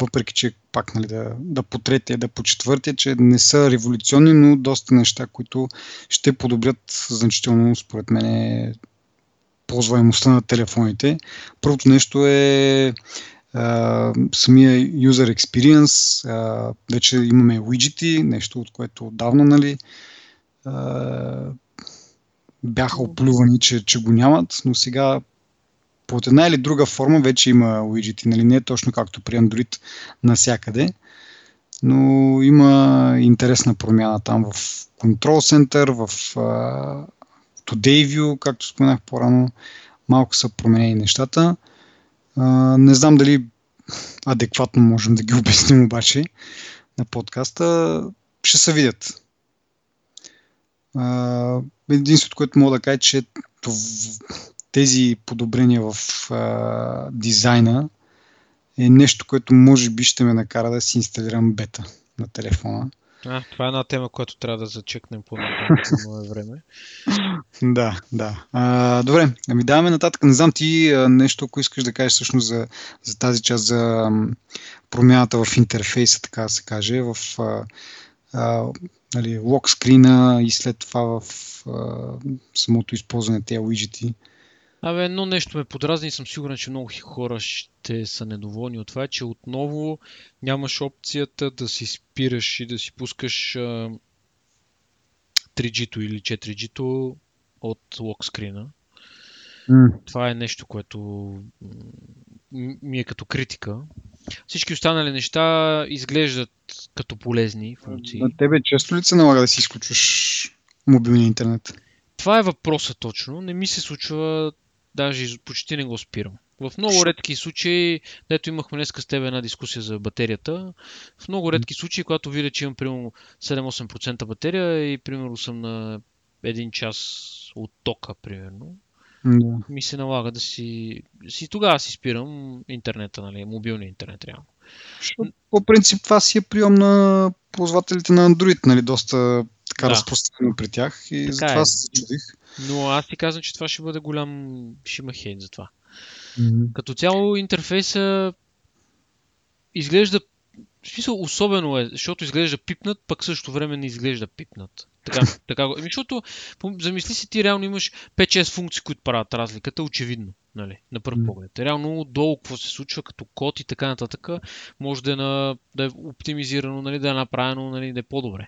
въпреки че пак да по третия, да по четвъртия, че не са революционни, но доста неща, които ще подобрят значително, според мен, ползваемостта на телефоните. Първото нещо е самия user experience. Вече имаме уиджети, нещо от което отдавна бяха оплювани, че го нямат, но сега по една или друга форма вече има уиджети. Не е точно както при Android навсякъде, но има интересна промяна там в Control Center, в Today View, както споменах по-рано. Малко са променени нещата. Не знам дали адекватно можем да ги обясним обаче на подкаста. Ще се видят. Единството, което мога да кажа, че тези подобрения в дизайна е нещо, което може би ще ме накара да си инсталирам бета на телефона. Това е една тема, която трябва да зачекнем по-нататък време. Да. Добре, даваме нататък. Не знам ти нещо, ако искаш да кажеш всъщност за тази част, за промяната в интерфейса, така да се каже, в лок скрина и след това в самото използване на тези уиджети. Едно нещо ме подразни и съм сигурен, че много хора ще са недоволни от това, че отново нямаш опцията да си спираш и да си пускаш 3G-то или 4G-то от локскрина. Това е нещо, което ми е като критика. Всички останали неща изглеждат като полезни функции. На тебе често ли се налага да си изключваш мобилния интернет? Това е въпросът точно. Не ми се случва, даже почти не го спирам. В много редки случаи, дето имахме днеска с теб една дискусия за батерията, в много редки случаи, когато видя, че имам примерно 7-8% батерия и примерно съм на 1 час от тока, примерно, ми се налага да си тогава си спирам интернета, нали, мобилния интернет реално. По принцип това си е прием на ползвателите на Android, нали, доста така разпространено при тях и така затова се чудих. Но аз ти казвам, че това ще бъде голям, ще има хейт за това. Като цяло интерфейса изглежда, в смисъл особено е, защото изглежда пипнат, пък също време не изглежда пипнат. Така, защото замисли си, ти реално имаш 5-6 функции, които правят разликата, очевидно, нали, на пръв поглед. Реално долу какво се случва като код и така нататък, може да е оптимизирано, нали, да е направено, нали, да е по-добре.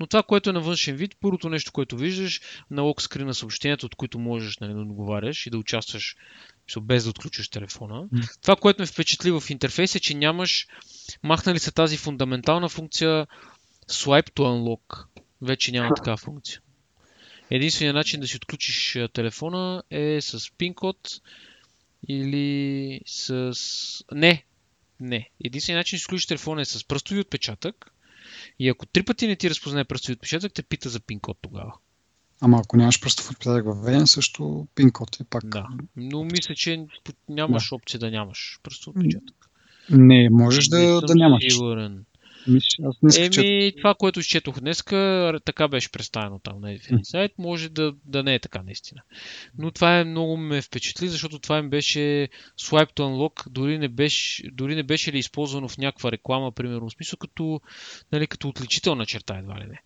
Но това, което е на външен вид, първото нещо, което виждаш на локскрина съобщенията, от които можеш, нали, да отговаряш и да участваш без да отключиш телефона. Това, което ме впечатли в интерфейс е, че нямаш, махнали са тази фундаментална функция Swipe to Unlock. Вече няма такава функция. Единственият начин да си отключиш телефона е с пин-код или с... Не. Единственият начин да си отключиш телефона е с пръстови отпечатък и ако 3 пъти не ти разпознае пръстови отпечатък, те пита за пин-код тогава. Ама ако нямаш пръстов отпечатък въведен, също пин-код е пак... Да, но мисля, че нямаш опция да нямаш пръстов отпечатък. Не, можеш да нямаш. Сигурен. Това, което изчетох днеска, така беше представено там на един сайт, може да не е така наистина. Но това много ме впечатли, защото това им беше Swipe to Unlock, дори не беше ли използвано в някаква реклама, примерно, в смисъл като, нали, като отличителна черта, едва ли не.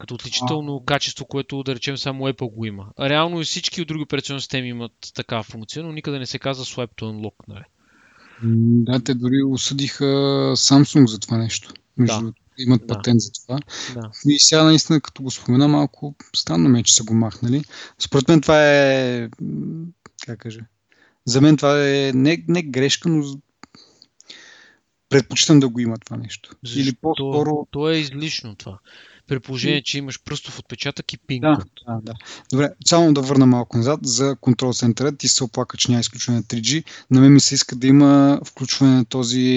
Като отличително качество, което да речем само Apple го има. Реално и всички от други операционни системи имат такава функция, но никъде не се казва Swipe to Unlock, нали? Да, те дори осъдиха Samsung за това нещо. Между имат патент за това. Да. И сега наистина, като го спомена малко, странно ме, че са го махнали. Според мен това е... Как кажа? За мен това е не грешка, но предпочитам да го има това нещо. Защо? Или по-скоро... То е излишно това. При положение, че имаш пръстов отпечатък и пин-код. Да. Добре, само да върна малко назад за контрол центъра. Ти се оплака, че няма изключване на 3G. На мен ми се иска да има включване на този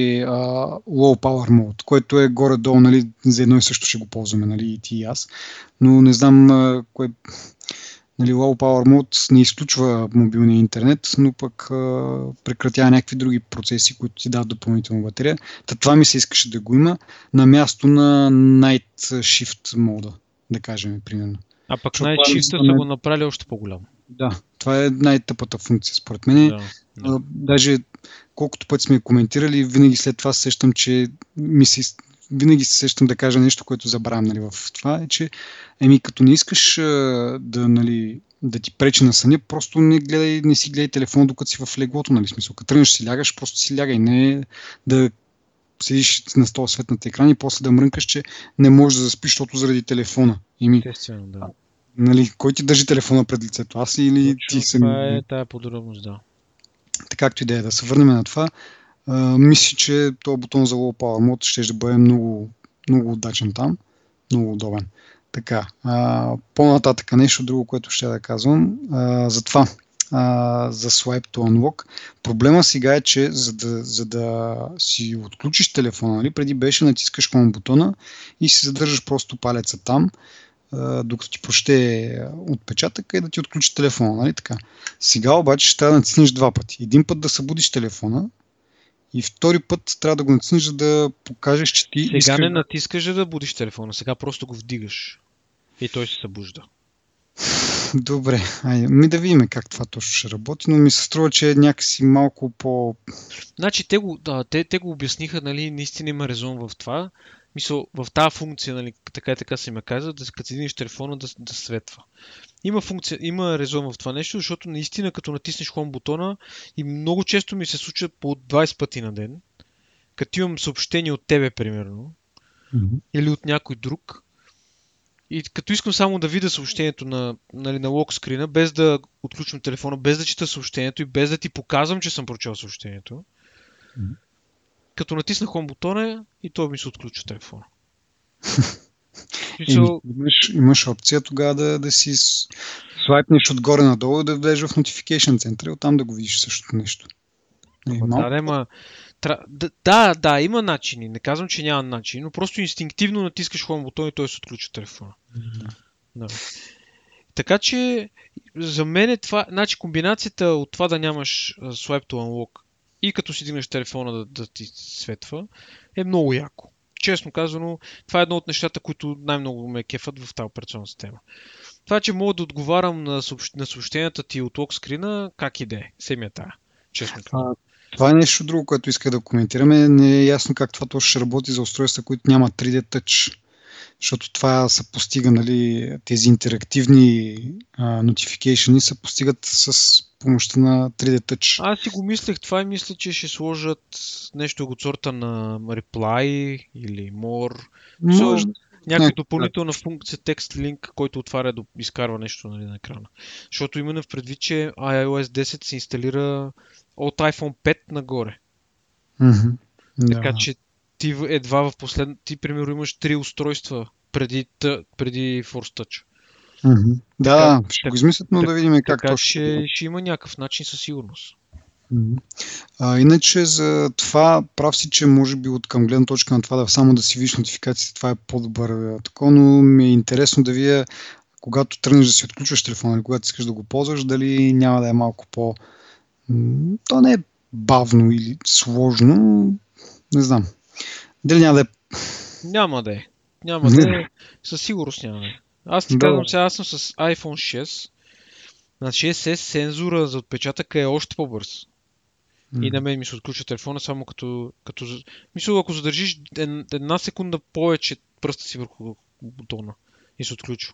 low power mode, който е горе-долу, нали, за едно и също ще го ползваме, нали, и ти и аз. Но не знам кое... Нали, low power mode не изключва мобилния интернет, но пък прекратява някакви други процеси, които ти дават допълнителна батерия. Та това ми се искаше да го има на място на Night Shift мода, да кажем, примерно. А пък Night Shift са го направили още по-голямо. Да, това е най-тъпата функция, според мен. Да. Даже колкото пъти сме коментирали, винаги след това сещам, че ми се иска. Винаги се сещам да кажа нещо, което забравям, нали, в това, е, че като не искаш да, нали, да ти пречи на съня, просто не си гледай телефон, докато си в леглото, нали, смисъл. Като тръгнеш си лягаш, просто си лягай, не да седиш на стола светната екран и после да мрънкаш, че не можеш да заспиш, защото заради телефона. Естествено, да. Нали, кой ти държи телефона пред лицето? Аз или ти съм? Това е тая подробност, да. Така както и да е, да се върнем на това. Мисля, че този бутон за Low Power Mode ще бъде много, много удачен там, много удобен. Така, по-нататък нещо друго, което ще да казвам. За това, за Swipe to Unlock. Проблема сега е, че за да си отключиш телефона, нали, преди беше натискаш Home бутона и си задържаш просто палеца там, докато ти прочете отпечатъка и да ти отключи телефона. Нали, така. Сега обаче ще трябва да натиснеш 2 пъти. Един път да събудиш телефона, и втори път трябва да го натиснеш, за да покажеш, че ти... Сега не натискаш да будиш телефона, сега просто го вдигаш и той се събужда. Добре, ми да видим как това точно ще работи, но ми се струва, че е някакси малко по... Значи те го обясниха, нали, наистина има резон в това. Мисъл, в тази функция, нали, така и така се им казва, да кацединиш телефона да светва. Има резон в това нещо, защото наистина като натиснеш Home бутона и много често ми се случва по 20 пъти на ден, като имам съобщение от тебе, примерно, или от някой друг, И като искам само да видя съобщението на, нали, на локскрина, без да отключвам телефона, без да чета съобщението и без да ти показвам, че съм прочел съобщението, mm-hmm. като натисна Home бутона и той ми се отключва телефона. Имаш опция тогава да си слайпнеш отгоре надолу и да влежа в Notification центъра и оттам да го видиш същото нещо. Да, има начини. Не казвам, че няма начин, но просто инстинктивно натискаш Home бутон и той се отключва телефона. Mm-hmm. Да. Така че за мен е това, значи комбинацията от това да нямаш Swipe to Unlock и като си дигнеш телефона да ти светва е много яко. Честно казано, това е едно от нещата, които най-много ме кефат в тази операционна система. Това, че мога да отговарям на съобщенията ти от локскрина, как иде, семия тая, честно казано. Това е нещо друго, което исках да коментираме. Не е ясно как това точно ще работи за устройства, които нямат 3D Touch. Защото това се постига, нали, тези интерактивни notification-и се постигат с помощта на 3D Touch. Аз си го мислех това и мисля, че ще сложат нещо от сорта на Reply или More. Някаква допълнителна функция Text Link, който отваря да изкарва нещо, нали, на екрана. Защото именно в предвид, че iOS 10 се инсталира от iPhone 5 нагоре. Mm-hmm. Така че ти едва в последната, ти примерно имаш 3 устройства преди Force Touch. Mm-hmm. Да, така, ще го измислят, но да видим как точно. Ще има някакъв начин със сигурност. Mm-hmm. Иначе за това прав си, че може би от към гледна точка на това да само да си видиш нотификациите, това е по-добър такова, но ми е интересно да вие, когато тръгнеш да си отключваш телефона или когато искаш да го ползваш, дали няма да е малко по... То не е бавно или сложно, не знам. Дали няма да е... Няма да е. Със сигурност няма да е. Аз ти казвам сега, аз съм с iPhone 6. На 6S сензора за отпечатъка е още по-бърз. И на мен ми се отключва телефона, само като... Мисля, ако задържиш една секунда повече пръста си върху бутона и се отключва.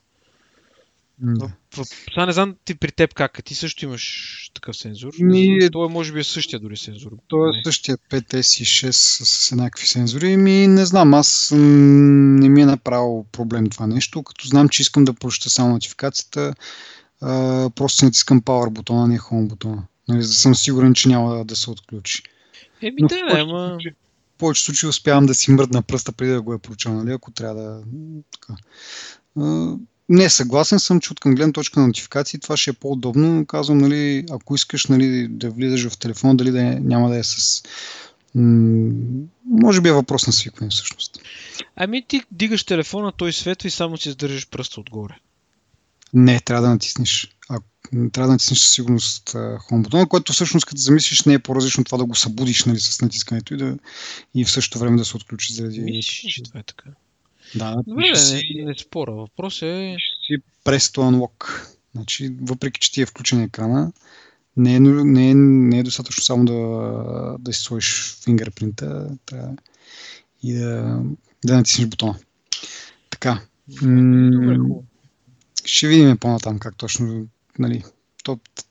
Сега не знам ти при теб как, ти също имаш такъв сензор. Той може би е същия дори сензор. Той е същия 5S и 6 с еднакви сензори. Не знам, аз не ми е направил проблем това нещо, като знам, че искам да прочета само нотификацията. Просто натискам Power бутона, не Home бутона. Нали, да съм сигурен, че няма да се отключи. В повече случаи успявам да си мръдна пръста преди да го е прочел, нали, ако трябва да... Така. Не, съгласен съм, че от към гледна точка на нотификации това ще е по-удобно, но казвам, нали, ако искаш, нали, да влизаш в телефона, дали да няма да е с... Може би е въпрос на свикване всъщност. Ти дигаш телефона, той светва и само си задържаш пръста отгоре. Не, трябва да натиснеш. Трябва да натиснеш със сигурност Home бутона, което всъщност като замислиш не е по-различно това да го събудиш, нали, с натискането и в същото време да се отключи заради. Мислиш, че това е така. Да, добре, не спора. Въпрос е... Ще си Press to Unlock. Значи, въпреки че ти е включен екрана, не е достатъчно само да си сложиш фингърпринта и да натиснеш бутона. Така. Добре, хубаво. Ще видим по-натам как точно, нали,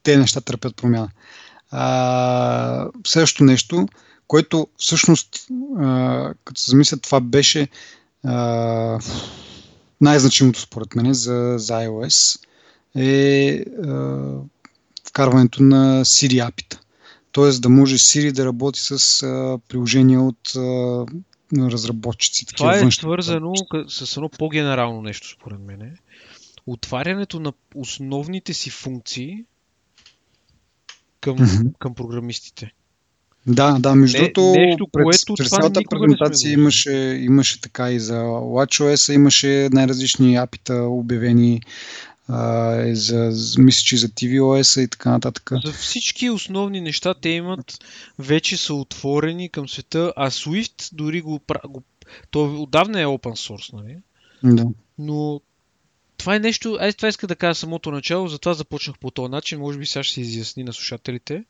те неща търпят промяна. Следващото нещо, което всъщност, като се замисля, това беше най-значимото според мен за iOS е вкарването на Siri апита. Тоест да може Siri да работи с приложения от разработчици. Това е свързано с едно по-генерално нещо според мен. Отварянето на основните си функции към програмистите. Да, между другото, през цялата презентация имаше така и за WatchOS, имаше най-различни апита обявени, мисля, че за tvOS и така нататък. За всички основни неща те имат, вече са отворени към света, а Swift дори то отдавна е open source, нали? Да. Но това е нещо, това иска да кажа самото начало, затова започнах по този начин, може би сега ще се изясни на слушателите.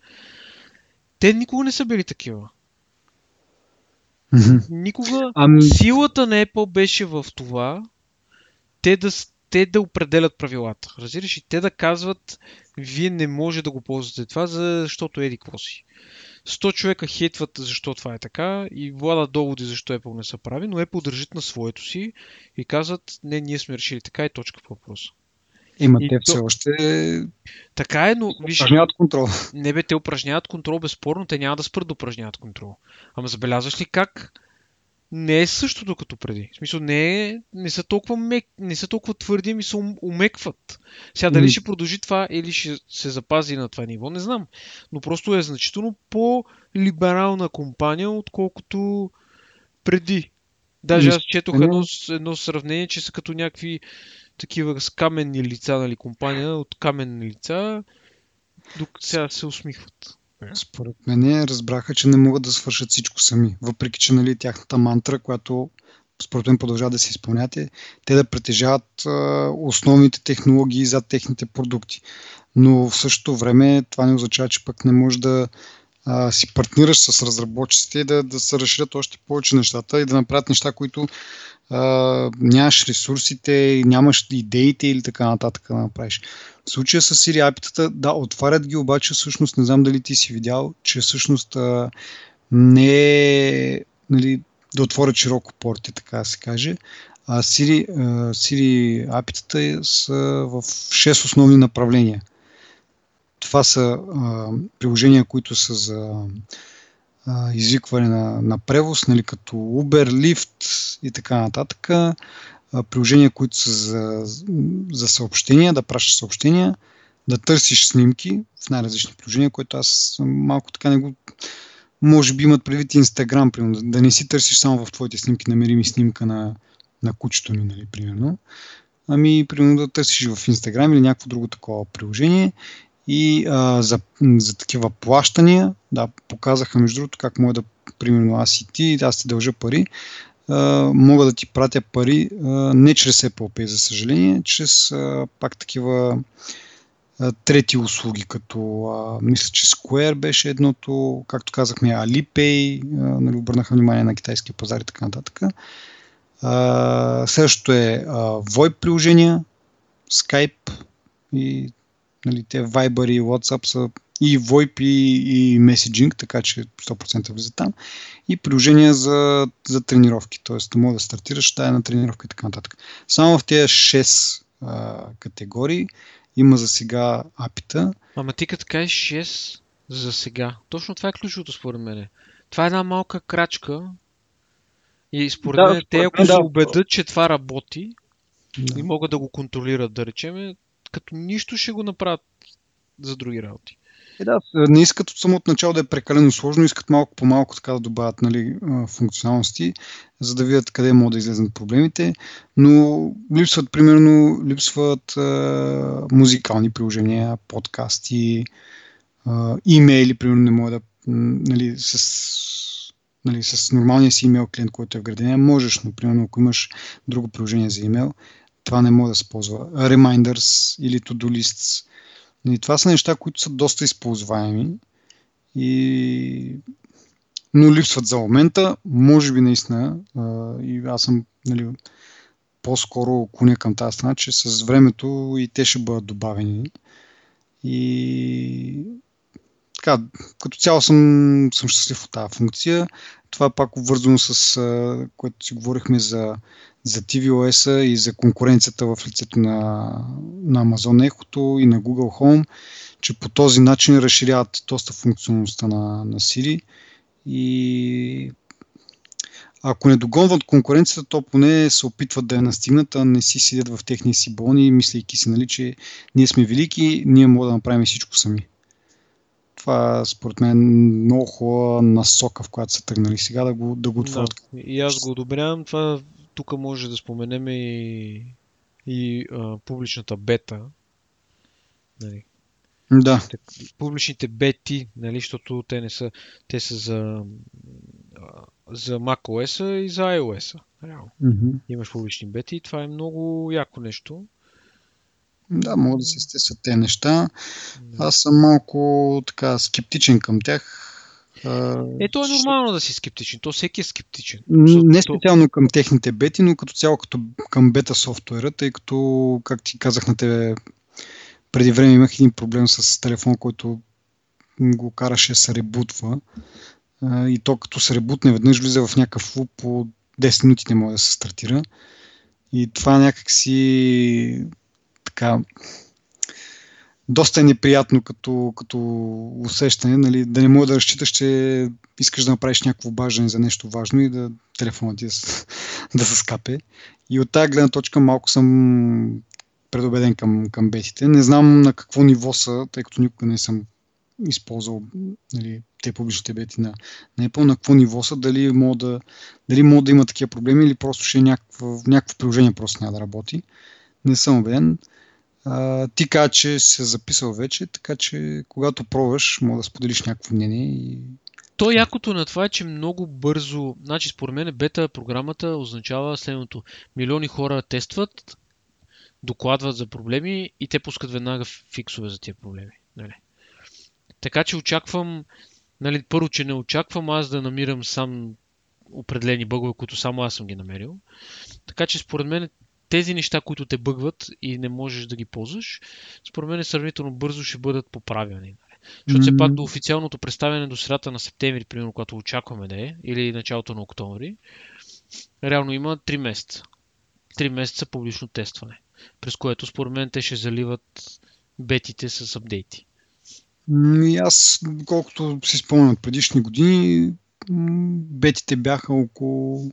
Те никога не са били такива. Никога силата на Apple беше в това, те да определят правилата. Разбираш, и те да казват, вие не може да го ползвате това, защото еди какво си. 100 човека хейтват защо това е така и владат доводи защо Apple не са прави, но Apple държат на своето си и казват, не, ние сме решили така и точка по въпроса. Има те все още. Така е, но виж, упражняват контрол. Не бе, те упражняват контрол, безспорно, те няма да спрат да упражняват контрол. Ама забелязваш ли как не е същото като преди? В смисъл, не са толкова не са толкова твърди, ми се умекват. Сега дали ще продължи това или ще се запази на това ниво, не знам. Но просто е значително по-либерална компания, отколкото преди. Даже аз четох едно сравнение, че са като някакви такива с каменни лица, нали, компания от каменни лица, докато сега се усмихват. Според мен разбраха, че не могат да свършат всичко сами, въпреки че, нали, тяхната мантра, която според мен продължава да се изпълнят, е те да притежават основните технологии за техните продукти. Но в същото време това не означава, че пък не можеш да си партнираш с разработчиците и да се разширят още повече нещата и да направят неща, които нямаш ресурсите, нямаш идеите или така нататък да направиш. В случая с Siri апитата, да, отварят ги, обаче всъщност не знам дали ти си видял, че всъщност не е, нали, да отворят широко порти, така да се каже. А Siri апитата са в 6 основни направления. Това са приложения, които са за извикване на превоз, нали, като Uber, Lyft и така нататък. Приложения, които са за съобщения, да пращаш съобщения, да търсиш снимки в най-различни приложения, което аз малко така не го... Може би имат предвид Instagram, примерно, да не си търсиш само в твоите снимки, намери ми снимка на кучето ми, нали, примерно. Ами, примерно, да търсиш в Instagram или някакво друго такова приложение. И за такива плащания, да, показаха между другото как мога да, примерно аз и ти, аз ти дължа пари, мога да ти пратя пари не чрез Apple Pay, за съжаление, чрез пак такива трети услуги, като мисля, че Square беше едното, както казахме, Alipay, нали, обърнаха внимание на китайския пазар и така нататък. Следващото е VoIP приложения, Skype и, нали, те Viber и WhatsApp са и VoIP и Messaging, така че 100% влиза там. И приложения за тренировки, т.е. може да стартираш тая на тренировка и така нататък. Само в тези 6 категории има за сега апита. Ама ти като кажеш 6 за сега, точно това е ключовото според мен. Това е една малка крачка и според мен те, ако се убедят, че това работи и могат да го контролират, да речем, като нищо ще го направят за други работи. Да, не искат от самото начало да е прекалено сложно, искат малко по малко така да добавят, нали, функционалности, за да видят къде могат да излезнат проблемите, но липсват музикални приложения, подкасти, имейли, примерно не могат да, нали, с нормалния си имейл клиент, който е вграден, можеш, но примерно ако имаш друго приложение за имейл, това не може да се ползва. Reminders или to-do lists. И това са неща, които са доста използваеми, но липсват за момента. Може би наистина, и аз съм, нали, по-скоро клоня към тази страна, че с времето и те ще бъдат добавени. И така, като цяло съм щастлив от тази функция. Това е пак обвързано с което си говорихме за tvOS и за конкуренцията в лицето на Amazon Echo и на Google Home, че по този начин разширяват доста функционалността на Siri и ако не догонват конкуренцията, то поне се опитват да я настигнат, а не си седят в техния си болни, мислейки си, нали, че ние сме велики, ние можем да направим всичко сами. Това според мен много хубава насока, в която са тръгнали сега да го отворят. Да, и аз го одобрявам. Това тук може да споменем и публичната бета. Нали? Да. Публичните бети, нали, защото те не са. Те са за macOS и за iOS. Mm-hmm. Имаш публични бети и това е много яко нещо. Да, могат да се стесат те неща. Аз съм малко така скептичен към тях. То е нормално да си скептичен. То всеки е скептичен. Не специално към техните бети, но като цяло към бета софтуера, тъй като, как ти казах на тебе, преди време имах един проблем с телефон, който го караше да се ребутва. И то като се ребутне, веднъж влиза в някакъв луп, по 10 минути не може да се стартира. И това някакси така доста е неприятно като усещане, нали, да не може да разчиташ, че искаш да направиш някакво обаждане за нещо важно и да телефонът ти да се скапе. И от тази гледна точка малко съм предубеден към бетите. Не знам на какво ниво са, тъй като никога не съм използвал, нали, те публичните бети на Apple, на какво ниво са, дали мога да има такива проблеми или просто ще е някакво приложение просто няма да работи. Не съм убеден. Ти каза, че си записал вече, така че когато пробваш, може да споделиш някакво мнение. То якото на това е, че много бързо, значи според мен бета програмата означава следното. Милиони хора тестват, докладват за проблеми и те пускат веднага фиксове за тия проблеми. Нали? Така че очаквам, нали, първо, че не очаквам аз да намирам сам определени бъгове, които само аз съм ги намерил. Така че според мен тези неща, които те бъгват и не можеш да ги ползваш, според мен сравнително бързо ще бъдат поправени. Защото все пак до официалното представяне до средата на септември, примерно, когато очакваме да е, или началото на октомври, реално има 3 месеца. 3 месеца публично тестване, през което според мен те ще заливат бетите с апдейти. И аз, колкото си спомням от предишни години, бетите бяха около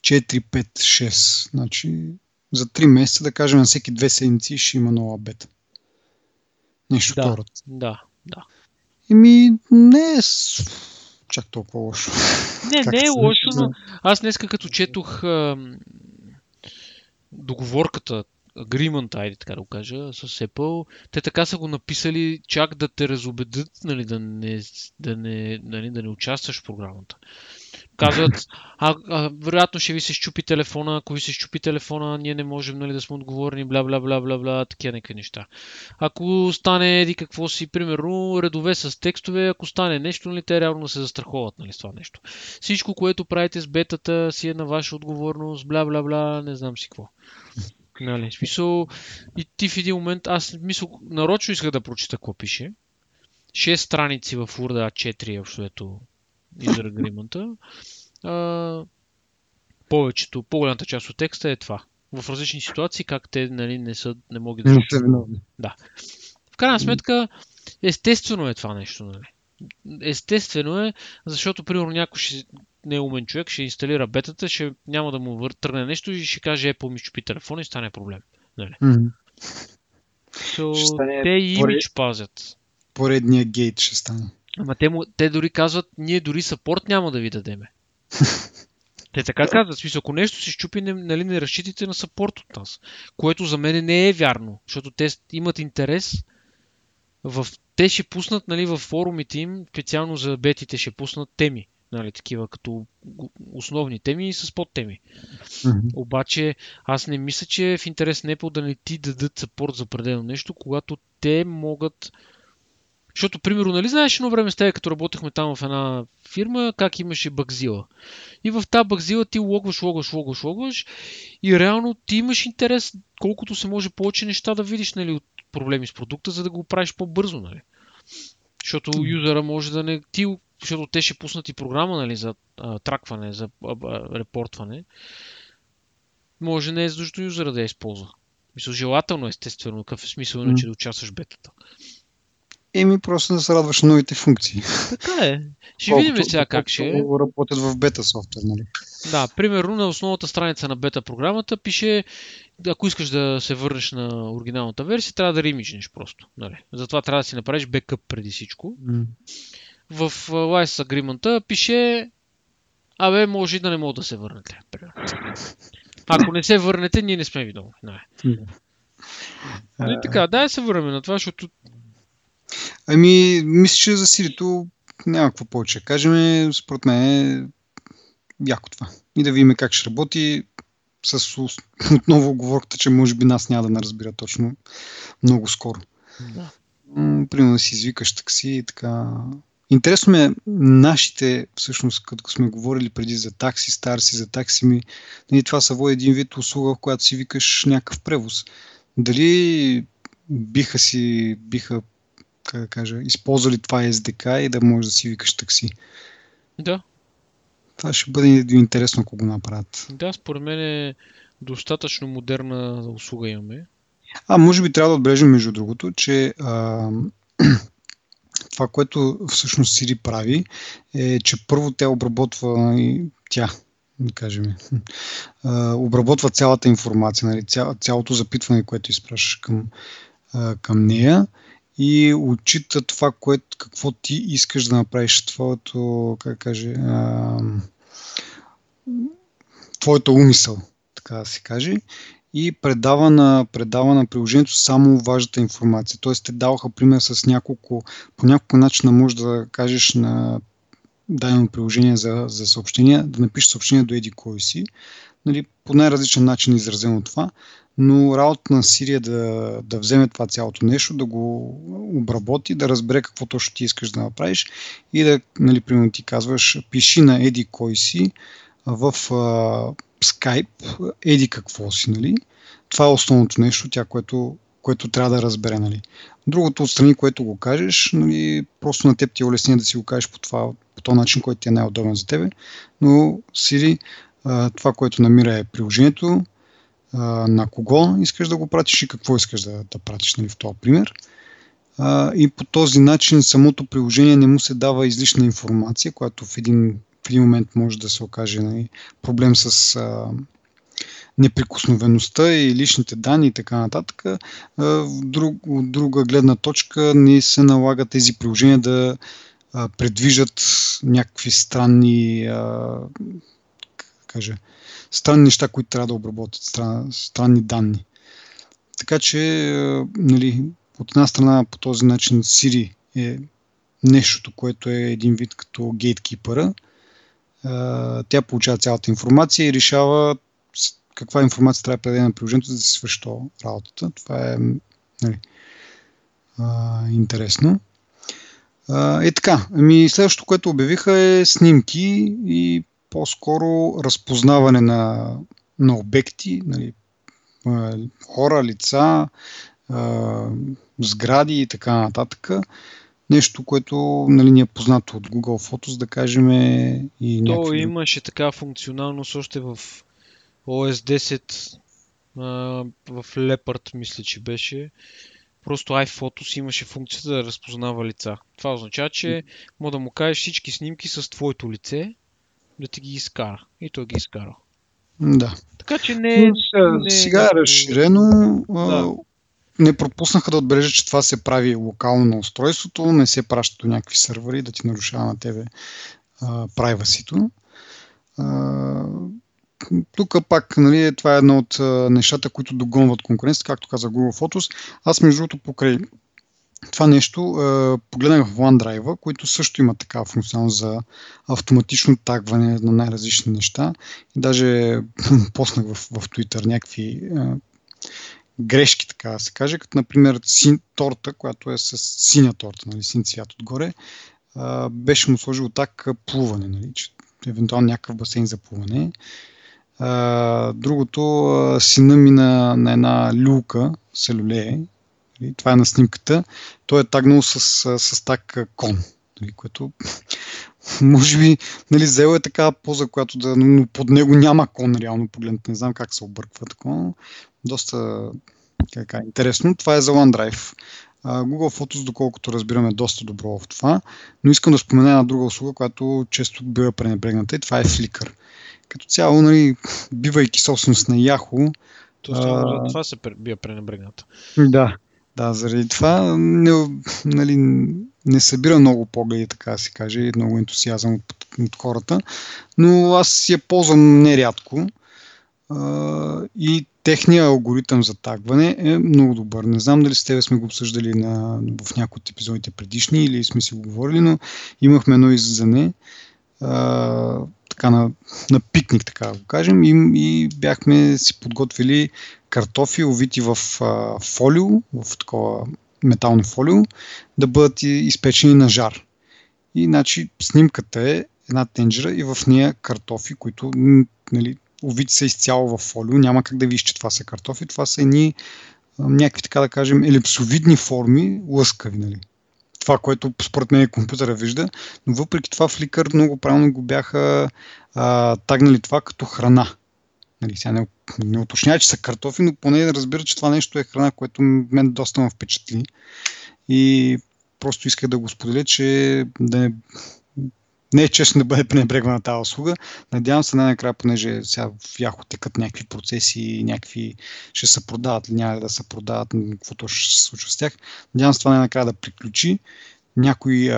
4, 5, 6. Значи за 3 месеца, да кажем, на всеки 2 седмици ще има нова бета. Нещо второ. Да. Еми, не е чак толкова лошо. Не е лошо, но аз днеска като четох договорката, агримент, айде така да го кажа, с Apple, те така са го написали чак да те разобедят, нали, да не участваш в програмата. Казват, вероятно ще ви се щупи телефона, ако ви се щупи телефона, ние не можем, нали, да сме отговорни, бла-бла-бла-бла-бла, такива нека неща. Ако стане еди какво си, примерно, редове с текстове, ако стане нещо, нали, те реално се застраховат, нали, с това нещо. Всичко, което правите с бетата, си е на ваша отговорност, бла-бла-бла, не знам си какво. Нали, смисъл, и ти в един момент, аз мисъл, нарочно исках да прочита какво пише. 6 страници в Word A4 е общото user agreement-а. Повечето, по-голямата част от текста е това. В различни ситуации, как те, нали, не могат да се виновни. Да. В крайна сметка, естествено е това нещо, нали. Естествено е, защото, примерно, някой ще неумен човек ще инсталира бетата, ще няма да му тръгне нещо и ще каже Apple ми чупи телефона и стане проблем. Нали? Те и имидж пазят. Поредния гейт ще стане. Ама те дори казват, ние дори съпорт няма да ви дадеме. Те така казват, смисъл, ако нещо се щупи, нали, не разчитайте на съпорт от нас. Което за мен не е вярно, защото те имат интерес те ще пуснат, нали, в форумите им, специално за бетите ще пуснат теми. Нали, такива като основни теми и с подтеми. Обаче аз не мисля, че е в интерес на Apple да не ти дадат съпорт за определено нещо, когато те могат. Защото, примерно, нали знаеш едно време с тебе, като работехме там в една фирма, как имаше багзила. И в тази багзила ти логваш и реално ти имаш интерес колкото се може повече неща да видиш, нали, от проблеми с продукта, за да го правиш по-бързо, нали. Защото юзера може да не ти. Защото те ще пуснат и програма, нали, за тракване, за репортване, може не е задължително юзера да я използва. Мисля, желателно, естествено, какъв е смисъл, че да участваш в бетата. Еми, просто да се радваш на новите функции. Така е. Ще видим сега как ще е. Работят в бета софтуер, нали? Да, примерно на основната страница на бета програмата пише, ако искаш да се върнеш на оригиналната версия, трябва да ремиджнеш просто. Нали? Затова трябва да си направиш бекъп преди всичко. В License Agreement пише, абе, може и да не мога да се върнете. Ако не се върнете, ние не сме видоми. Не така, дай се върнем на това, защото... Ами, мисля, че за Siri-то няма какво повече. Кажем, според мен, яко това. И да видим как ще работи. С отново оговорката, че може би нас няма да не разбира точно много скоро. Да. Примерно да си извикаш такси и така... Интересно ме нашите, всъщност, като сме говорили преди за такси, старси, за такси ми, нали, това са води един вид услуга, в която си викаш някакъв превоз. Дали биха как да кажа, използвали това SDK и да можеш да си викаш такси. Да. Това ще бъде интересно, ако го направят. Да, според мен е достатъчно модерна услуга имаме. А, може би трябва да отбележим, между другото, че това, което всъщност Siri прави, е, че първо тя обработва и тя, да кажем, обработва цялата информация, нали, цялото запитване, което изпращаш към нея и отчита това, какво ти искаш да направиш, твоето, как каже, твоето умисъл, така да се каже, и предава на приложението само важната информация. Тоест те даваха пример с по няколко начина можеш да кажеш на дадено приложение за съобщения, да напишеш съобщение до еди кой си. Нали, по най-различен начин е изразено това, но работа на Siri е да вземе това цялото нещо, да го обработи, да разбере какво точно ти искаш да направиш и да, нали, примерно ти казваш, пиши на еди кой си в Skype, еди какво си, нали? Това е основното нещо, тя, което трябва да разбере, нали? Другото отстрани, което го кажеш, нали, просто на теб ти е улесни да си го кажеш по този начин, който ти е най-удобен за тебе, но Siri, това, което намира е приложението, на кого искаш да го пратиш и какво искаш да пратиш, нали, в този пример. И по този начин самото приложение не му се дава излишна информация, която в един момент може да се окаже, нали, проблем с неприкосновеността и личните данни и така нататък. От друга гледна точка не се налага тези приложения да предвиждат някакви странни неща, които трябва да обработят, странни данни. Така че, нали, от една страна по този начин Siri е нещото, което е един вид като гейткипъра. Тя получава цялата информация и решава каква информация трябва да предаде на приложението, за да се свърши работата. Това е, нали, интересно. Така, следващото, което обявиха, е снимки и по-скоро разпознаване на обекти, нали, хора, лица, сгради и така нататък. Нещо, което, нали, ни е познато от Google Photos, да кажем, и някакво... То имаше така функционалност още в OS 10, в Leopard, мисля, че беше. Просто iPhotos имаше функцията да разпознава лица. Това означава, че може да му кажеш всички снимки с твоето лице, да ти ги изкара. И той ги изкара. Да. Така че сега е разширено... Да. Не пропуснаха да отбележат, че това се прави локално на устройството, не се праща до някакви сървъри да ти нарушава на тебе privacy-то. Тук пак, нали, това е едно от нещата, които догонват конкуренцията, както каза Google Photos. Аз, между другото, покрай това нещо погледнах в OneDrive-а, които също има такава функционалност за автоматично тагване на най-различни неща. И даже поснах в Twitter някакви... грешки, така да се каже, като например торта, която е с синя торта, нали, син цвят отгоре, беше му сложил так плуване, нали, че евентуално някакъв басейн за плуване. Другото, сина ми на една люлка се люлее, нали, това е на снимката, той е тагнал с так кон, нали, което може би, нали, взел е такава поза, която да, но под него няма кон, реално погледнат, не знам как се обърква такова. Доста интересно. Това е за OneDrive. Google Photos, доколкото разбираме, е доста добро в това, но искам да спомена една друга услуга, която често бива пренебрегната, и това е Flickr. Като цяло, нали, бивайки собственост на Yahoo... това се бива пренебрегната. Да, заради това не събира много погледи, така да се каже, и много ентусиазъм от хората, но аз я ползвам нерядко и техният алгоритъм за тагване е много добър. Не знам дали с тебе сме го обсъждали в някои от епизодите предишни или сме си го говорили, но имахме едно излизане на пикник, така да го кажем, и бяхме си подготвили картофи, овити в фолио, в такова метално фолио, да бъдат изпечени на жар. И, значи, снимката е една тенджера и в нея картофи, които, нали, овити са изцяло в фолио, няма как да видиш, че това са картофи, това са едни някакви, така да кажем, елипсовидни форми, лъскави, нали, това, което според мен компютъра вижда, но въпреки това Flickr много правилно го бяха тагнали това като храна. Нали, сега не уточнява, че са картофи, но поне да разбира, че това нещо е храна, което мен доста ме впечатли. И просто исках да го споделя, че да не е честно да бъде пренебрегвана тази услуга. Надявам се най-накрая, понеже сега в Яхо текат някакви процеси, някакви ще се продават или няма да се продават, каквото ще се случва с тях. Надявам се това най-накрая да приключи. Някой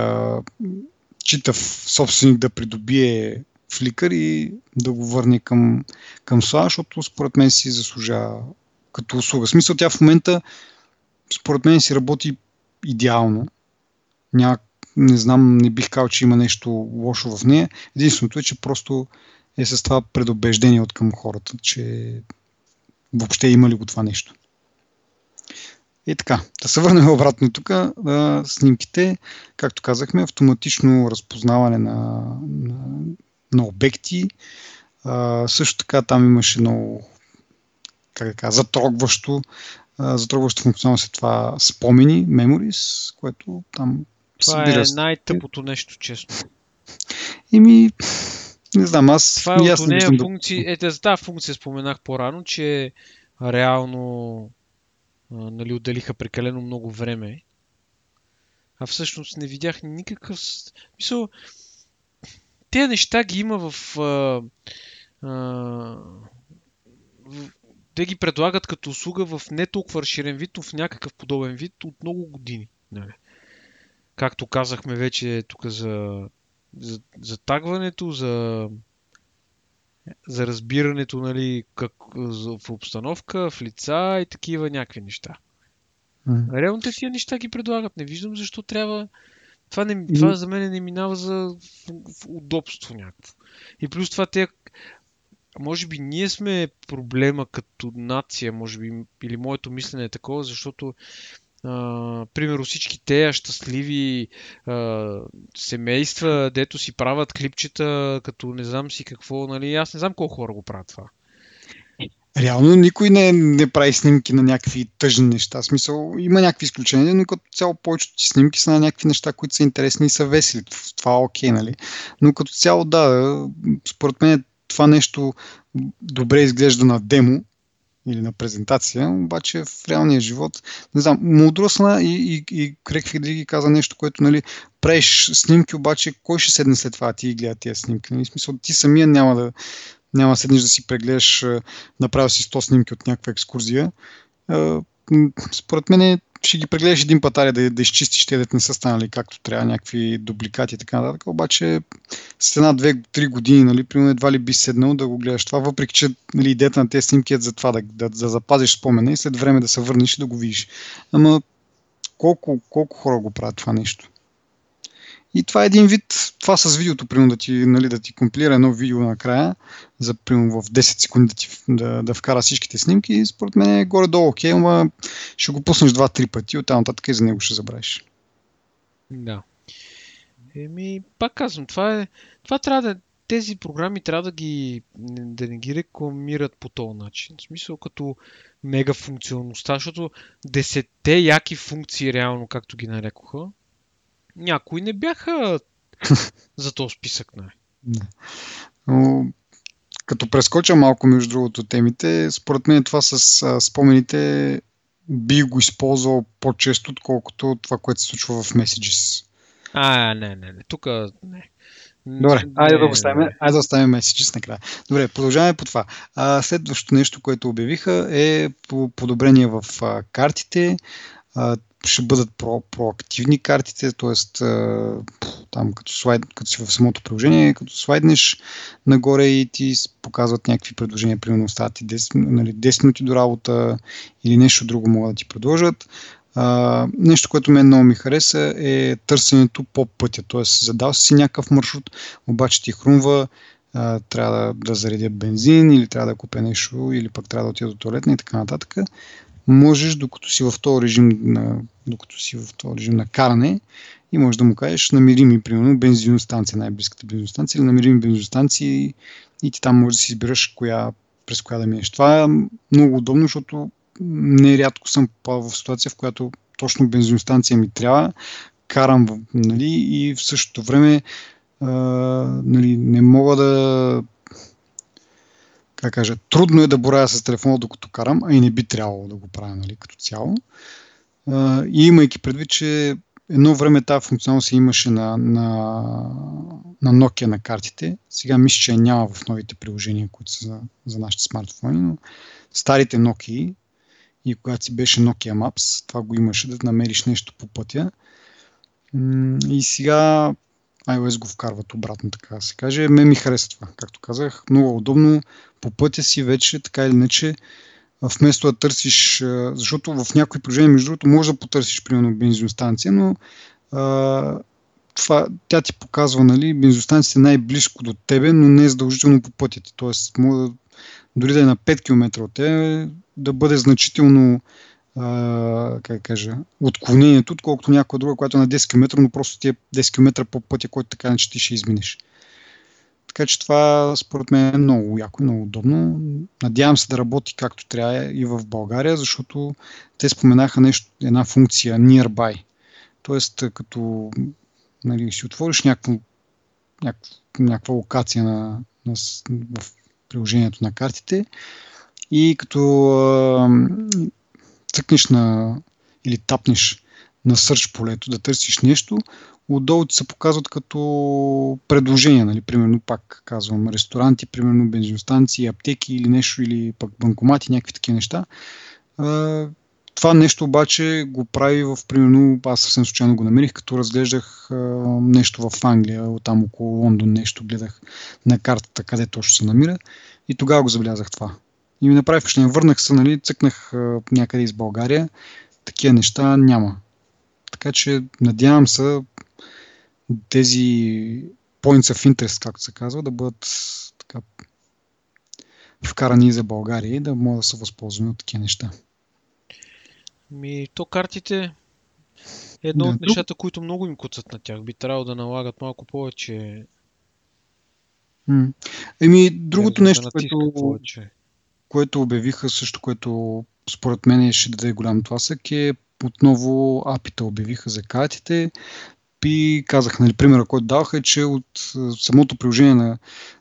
читав собственик да придобие Flickr и да го върне към слава, защото според мен си заслужава като услуга. В смисъл, тя в момента според мен си работи идеално. Не знам, не бих казал, че има нещо лошо в нея. Единственото е, че просто е с това предубеждение от към хората, че въобще има ли го това нещо. И така, да се върнем обратно тук. Снимките, както казахме, автоматично разпознаване на обекти. Също така там имаше много затрогващо функционално е това спомени, memories, което там това събира. Това е най-тъпото нещо, честно. Не знам, аз... Това е от нея функция... За тази функция споменах по-рано, че реално отделиха прекалено много време. А всъщност не видях никакъв... Мисъл, те неща ги има в те ги предлагат като услуга в не толкова разширен вид, но в някакъв подобен вид от много години. Както казахме вече тук за тагването, за разбирането, в обстановка, в лица и такива някакви неща. Реално те тия неща ги предлагат. Не виждам защо трябва... Това за мен не минава за удобство някакво. И плюс това те... Може би ние сме проблема като нация, може би, или моето мислене е такова, защото примерно всички те щастливи семейства, дето си правят клипчета, като не знам си какво, аз не знам колко хора го правят това. Реално никой не прави снимки на някакви тъжни неща. В смисъл, има някакви изключения, но като цяло повечето ти снимки са на някакви неща, които са интересни и са весели. Това е окей, Но като цяло да, според мен това нещо добре изглежда на демо или на презентация, обаче в реалния живот, не знам, му отросна и Крейг Федериги каза нещо, което, правиш снимки, обаче кой ще седне след това, ти гледа тия снимки? В смисъл, ти самия няма да седнеш да си прегледаш, направил си 100 снимки от някаква екскурзия. Според мен ще ги прегледаш един път, да изчистиш те, да не са станали както трябва, някакви дубликати и така нататък, обаче с една, две-три години, примерно едва ли би седнал да го гледаш това, въпреки че идеята на тези снимки е за това, да запазиш спомена и след време да се върнеш и да го видиш. Ама колко хора го правят това нещо? И това е един вид, това с видеото, примерно да ти компилира едно видео накрая, за примерно в 10 секунди да вкара всичките снимки, и според мен е горе-долу окей, но ще го пуснеш 2-3 пъти, оттам нататък и за него ще забравиш. Да. Пак казвам, това трябва да... Тези програми трябва да не ги рекламират по този начин. В смисъл като мега функционалността, защото 10-те яки функции реално, както ги нарекоха, някои не бяха за този списък. Но, като прескоча малко между другото темите, според мен това с спомените би го използвал по-често, отколкото това, което се случва в Messages. Не. Тук не. Добре, айде да оставим Messages накрая. Добре, продължаваме по това. Следващото нещо, което обявиха, е подобрение в картите. Ще бъдат проактивни картите, т.е. там като си в самото приложение, като слайднеш нагоре и ти показват някакви предложения, примерно остават ти 10 минути до работа или нещо друго могат да ти предложат. Нещо, което мен много ми хареса, е търсенето по пътя, т.е. задал си някакъв маршрут, обаче ти хрумва, трябва да заредя бензин или трябва да купя нещо или пък трябва да отида до тоалетна и така нататък. Можеш, докато си в този режим на каране, и можеш да му кажеш, намери ми, примерно, бензиностанция, най-близката бензиностанция, или намери ми бензиностанции и ти там можеш да си избираш през коя да минеш. Това е много удобно, защото нерядко съм в ситуация, в която точно бензиностанция ми трябва, карам, нали, и в същото време нали, не мога да... Как кажа, трудно е да боря с телефона докато карам, а и не би трябвало да го правя, нали, като цяло. И имайки предвид, че едно време тази функционалност имаше на Nokia на картите. Сега мисля, че няма в новите приложения, които са за нашите смартфони, но старите Nokia и когато си беше Nokia Maps, това го имаше да намериш нещо по пътя. И сега iOS го вкарват обратно, така да се каже. Ме ми хареса това, както казах. Много удобно. По пътя си вече, така или иначе, вместо да търсиш, защото в някои приложения, между другото, може да потърсиш, примерно, бензиностанция, но тя ти показва, нали, бензиностанцията е най-близко до тебе, но не е задължително по пътя ти. Тоест, може дори да е на 5 км от тебе, да бъде значително отклонението, отколкото някоя друга, която е на 10 км, но просто ти е 10 км по пътя, който така не че ти ще изминеш. Така че това според мен е много яко и много удобно. Надявам се да работи както трябва и в България, защото те споменаха нещо, една функция nearby. Тоест, като, нали, си отвориш някаква локация в приложението на картите и като цъкнеш или тапнеш на search полето да търсиш нещо, отдолу ти се показват като предложения, нали? Примерно, пак казвам, ресторанти, примерно бензиностанции, аптеки или нещо, или пък банкомати, някакви такива неща. Това нещо обаче го прави в, примерно, аз съвсем случайно го намерих, като разглеждах нещо в Англия, там около Лондон нещо, гледах на картата къде точно се намира и тогава го забелязах това. И ми направи впечатление, върнах се, нали, цъкнах някъде из България, такива неща няма. Така че надявам се тези points of interest, както се казва, да бъдат така вкарани и за България и да могат да се възползваме от такива неща. То картите е едно от нещата, които много им куцат на тях. Би трябвало да налагат малко повече. Другото нещо, което обявиха също, което според мен ще даде голям тласък, е отново апита обявиха за картите. И казах, нали, примера, който даваха, е, че от самото приложение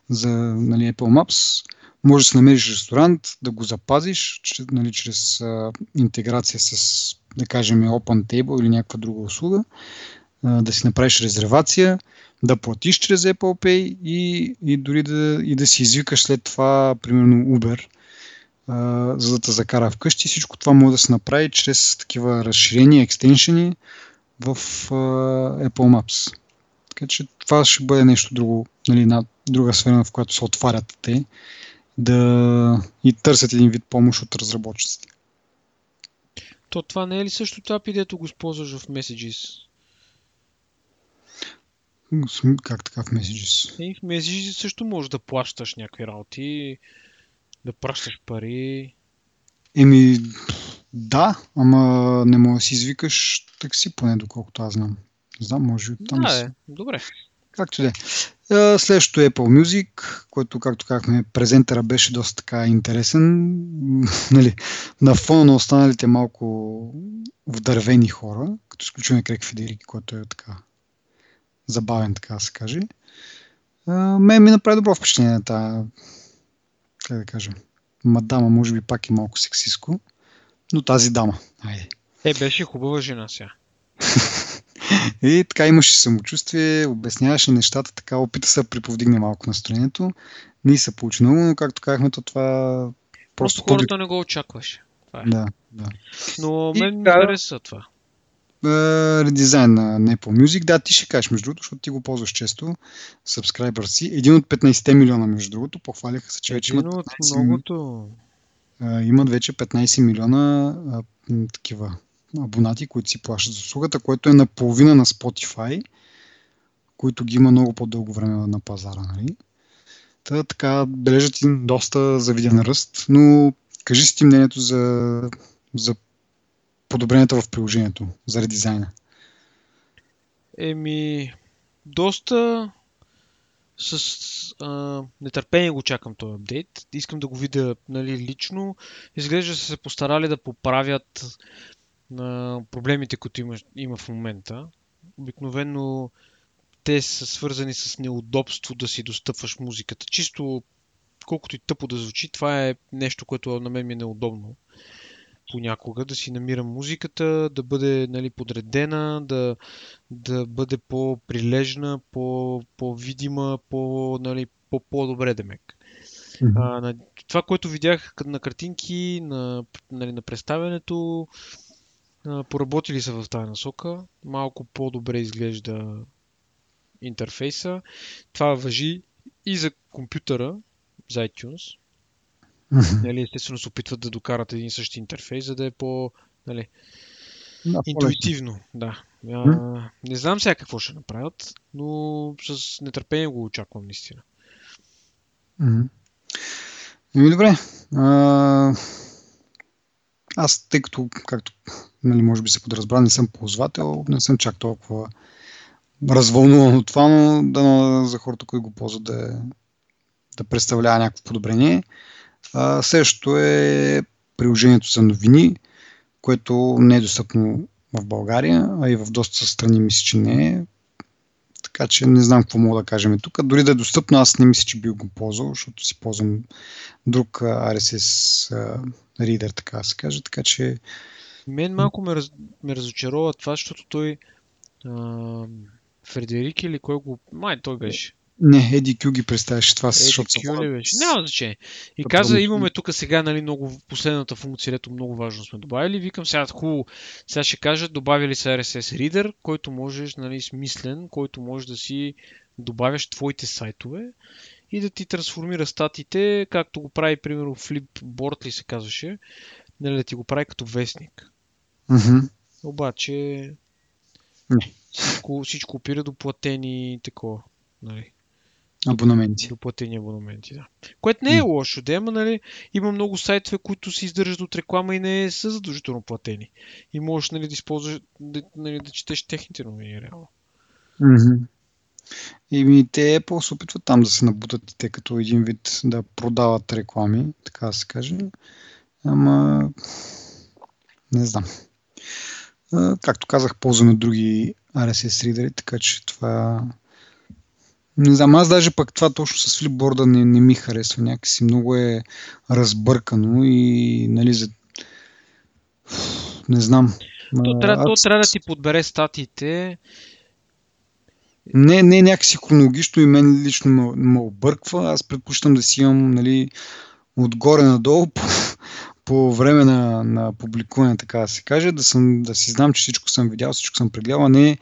за нали, Apple Maps може да се намериш ресторант, да го запазиш, нали, чрез интеграция с, да кажем, OpenTable или някаква друга услуга, да си направиш резервация, да платиш чрез Apple Pay и дори да си извикаш след това, примерно, Uber, за да те закара вкъщи. Всичко това може да се направи чрез такива разширения, екстеншени в Apple Maps. Така че това ще бъде нещо друго, нали, една друга сфера, в която се отварят те да и търсят един вид помощ от разработчиците. То това не е ли същото API, дето го използваш в Messages? Как така в Messages? И в Messages също можеш да плащаш някакви работи, да пращаш пари. Да, ама не може да си извикаш такси, поне доколкото аз знам. Не знам, може и там си. Добре. Както де. Следващото е Apple Music, който, както казахме, презентера беше доста така интересен. Нали, на фона на останалите малко вдървени хора, като изключваме Крейг Федериги, който е така забавен, така да се каже. Мен ми направи добро впечатление на тази, как да кажа, мадама, може би пак е малко сексистко. Но тази дама. Айде. Беше хубава жена сега. И така имаше самочувствие, обясняваше нещата, така опита се да приповдигне малко настроението. Не се получи много, но както казахме, то това... Просто хората не го очакваше. Това е. Да. Но мен ми интересува това. Редизайн на Apple Music. Да, ти ще кажеш, между другото, защото ти го ползваш често. Сабскрайбър си. Един от 15 милиона, между другото. Похваляха се, че вече имат 15 многото... Имат вече 15 милиона такива абонати, които си плащат за услугата, което е наполовина на Spotify, които ги има много по-дълго време на пазара. Нали? Та, така, бележат им доста завиден ръст, но кажи си ти мнението за подобренията в приложението, за редизайна. Доста... С нетърпение го чакам този апдейт. Искам да го видя, нали, лично. Изглежда са се постарали да поправят проблемите, които има в момента. обикновено те са свързани с неудобство да си достъпваш музиката. Чисто, колкото и тъпо да звучи, това е нещо, което на мен ми е неудобно. Понякога да си намирам музиката, да бъде, нали, подредена, да бъде по-прилежна, по-видима, нали, по-добре демек. Mm-hmm. Това, което видях на картинки, нали, на представянето, поработили са в тази насока. Малко по-добре изглежда интерфейса. Това важи и за компютъра, за iTunes. Mm-hmm. Нали, естествено се опитват да докарат един същи интерфейс, за да е по, нали, интуитивно. Да. Не знам сега какво ще направят, но с нетърпение го очаквам наистина. Mm-hmm. Добре. Аз, тъй като, както, нали, може би се подразбра, не съм ползвател, не съм чак толкова развълнуван от това, но дано за хората, които го ползват, да представлява някакво подобрение. Също е приложението за новини, което не е достъпно в България, а и в доста страни мисля, че не е. Така че не знам какво мога да кажем тук. Дори да е достъпно, аз не мисля, че бих го ползвал, защото си ползвам друг RSS ридер, така да се каже. Така че... Мен малко ме разочарова това, защото той Фредерик или кой го... Май, той беше. Не, Еди Кю ги представяше това, защото са... Няма значение. И каза, имаме тук сега, нали, много последната функция, ето много важно сме добавили. Викам сега, хубаво, сега ще кажа, добавили са RSS Reader, който можеш, нали, смислен, който можеш да си добавяш твоите сайтове и да ти трансформира статиите, както го прави, примерно, Flipboard ли се казваше, нали, да ти го прави като вестник. Mm-hmm. Обаче, всичко опира до платени и такова, нали. Абонаменти. Доплатени абонаменти, да. Което не е лошо, да, ама, нали, има много сайтове, които се издържат от реклама и не са задължително платени. И можеш, нали, да използваш, нали, да четеш техните новини реално. Mm-hmm. И те просто опитват там да се набутат и те като един вид да продават реклами, така да се каже. Ама не знам. Както казах, ползваме други RSS ридери, така че това... Не знам, аз даже пък това точно с флипборда не ми харесва някакси. Много е разбъркано и, нали, за... не знам. То трябва да ти подбере статиите. Не някакси хронологично и мен лично ме обърква. Аз предпочитам да си имам, нали, отгоре надолу по време на публикуване, така да се каже, да си знам, че всичко съм видял, всичко съм прегледал, а не...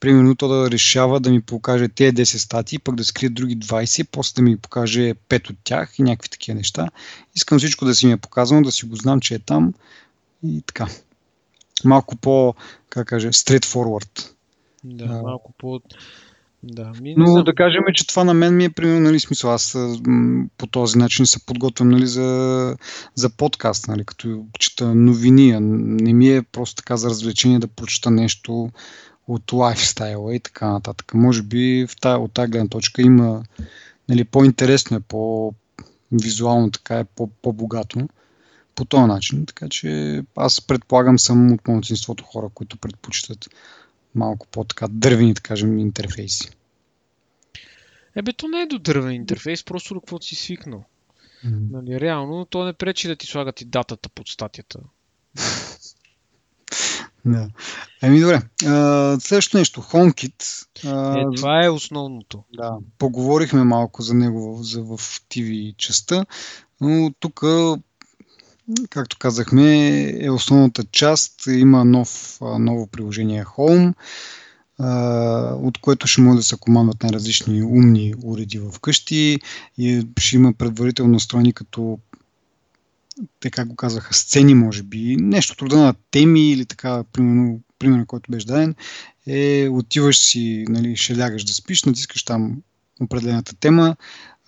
Примерно то да решава да ми покаже тези 10 статии, пък да скрие други 20, после да ми покаже 5 от тях и някакви такива неща. Искам всичко да си ми е показано, да си го знам, че е там и така. Малко по, как кажа, straightforward. Да, малко по... Да, но да кажем, че това на мен ми е примерно, нали, смисъл. Аз по този начин се подготвям, нали, за подкаст, нали, като чета новини. Не ми е просто така за развлечение да прочета нещо от лайфстайла и така нататък. Може би от тази гледна точка има, нали, по-интересно е, по-визуално така е, по-богато по този начин. Така че аз предполагам съм от малцинството хора, които предпочитат малко по-така дървени, да кажем, интерфейси. То не е до дървен интерфейс, просто до каквото си свикнал. Mm-hmm. Нали, реално, то не пречи да ти слагат и датата под статията. Да. Добре. Следващото нещо, HomeKit. Това е основното. Да. Поговорихме малко за него в TV частта, но тук, както казахме, е основната част. Има ново приложение Home, от което ще може да се командват на различни умни уреди в къщи и ще има предварително настроени като, така го казаха, сцени, може би, нещо труда на теми или така, примерно, който беше даден, е отиваш си, нали, ще лягаш да спиш, натискаш там определената тема,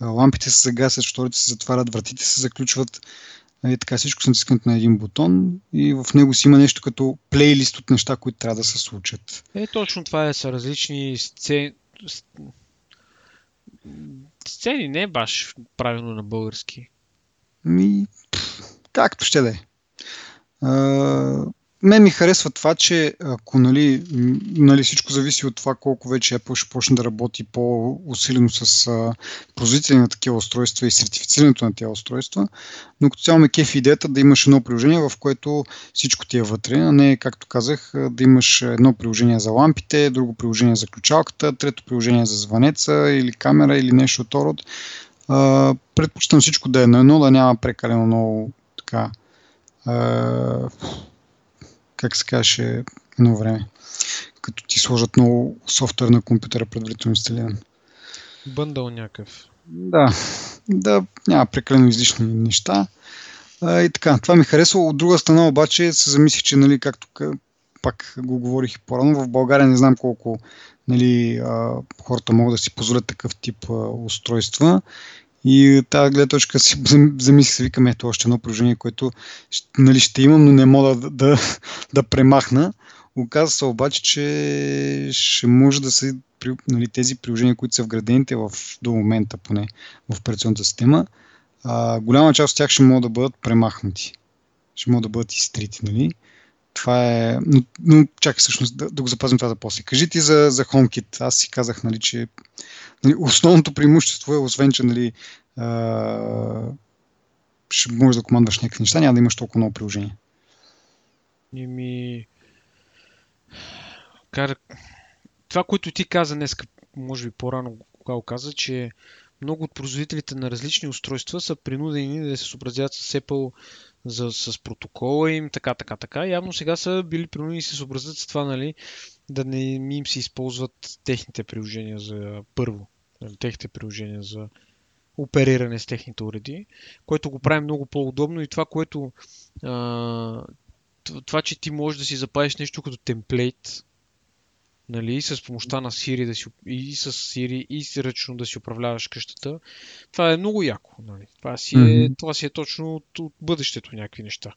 лампите се загасят, шторите се затварят, вратите се заключват, нали, така всичко се натискат на един бутон и в него си има нещо като плейлист от неща, които трябва да се случат. Точно това са различни сцени, не е баш правилно на български. Както ще да е. Мен ми харесва това, че ако нали, всичко зависи от това колко вече Apple ще почне да работи по-усилено с производители на такива устройства и сертифицирането на тези устройства, но като цяло ме кефи идеята да имаш едно приложение, в което всичко ти е вътре, а не, както казах, да имаш едно приложение за лампите, друго приложение за ключалката, трето приложение за звънеца или камера или нещо от род. Предпочитам всичко да е на едно, да няма прекалено много така... как се каже едно време, като ти сложат много софтуер на компютъра предварително инсталиран. Бъндъл някакъв. Да, няма прекалено излишни неща. И така, това ми харесва. От друга страна обаче се замислих, че нали, както пак го говорих и по-рано, в България не знам колко нали, хората могат да си позволят такъв тип устройства. И тази гледна точка си замислих се, викам, ето още едно приложение, което нали, ще имам, но не мога да премахна. Оказва се обаче, че ще може да са нали, тези приложения, които са вградените до момента поне в операционната система, голяма част от тях ще могат да бъдат премахнати. Ще могат да бъдат изтрити. Нали? Това е... Но чакай всъщност да го запазим това за после. Кажи ти за HomeKit. Аз си казах, нали, че нали, основното преимущество е, освен, че нали, ще можеш да командваш някакви неща, няма да имаш толкова много приложения. Това, което ти каза днес, може би по-рано, когато каза, че много от производителите на различни устройства са принудени да се съобразят с Apple с протокола им, така. Явно сега са били принудени да се съобразят с това, нали, да не им се използват техните приложения за техните приложения за опериране с техните уреди, което го прави много по-удобно и това, което това, че ти можеш да си запазиш нещо като темплейт, нали, с помощта на Siri и ръчно да си управляваш къщата. Това е много яко. Нали. Това си е точно от бъдещето някакви неща.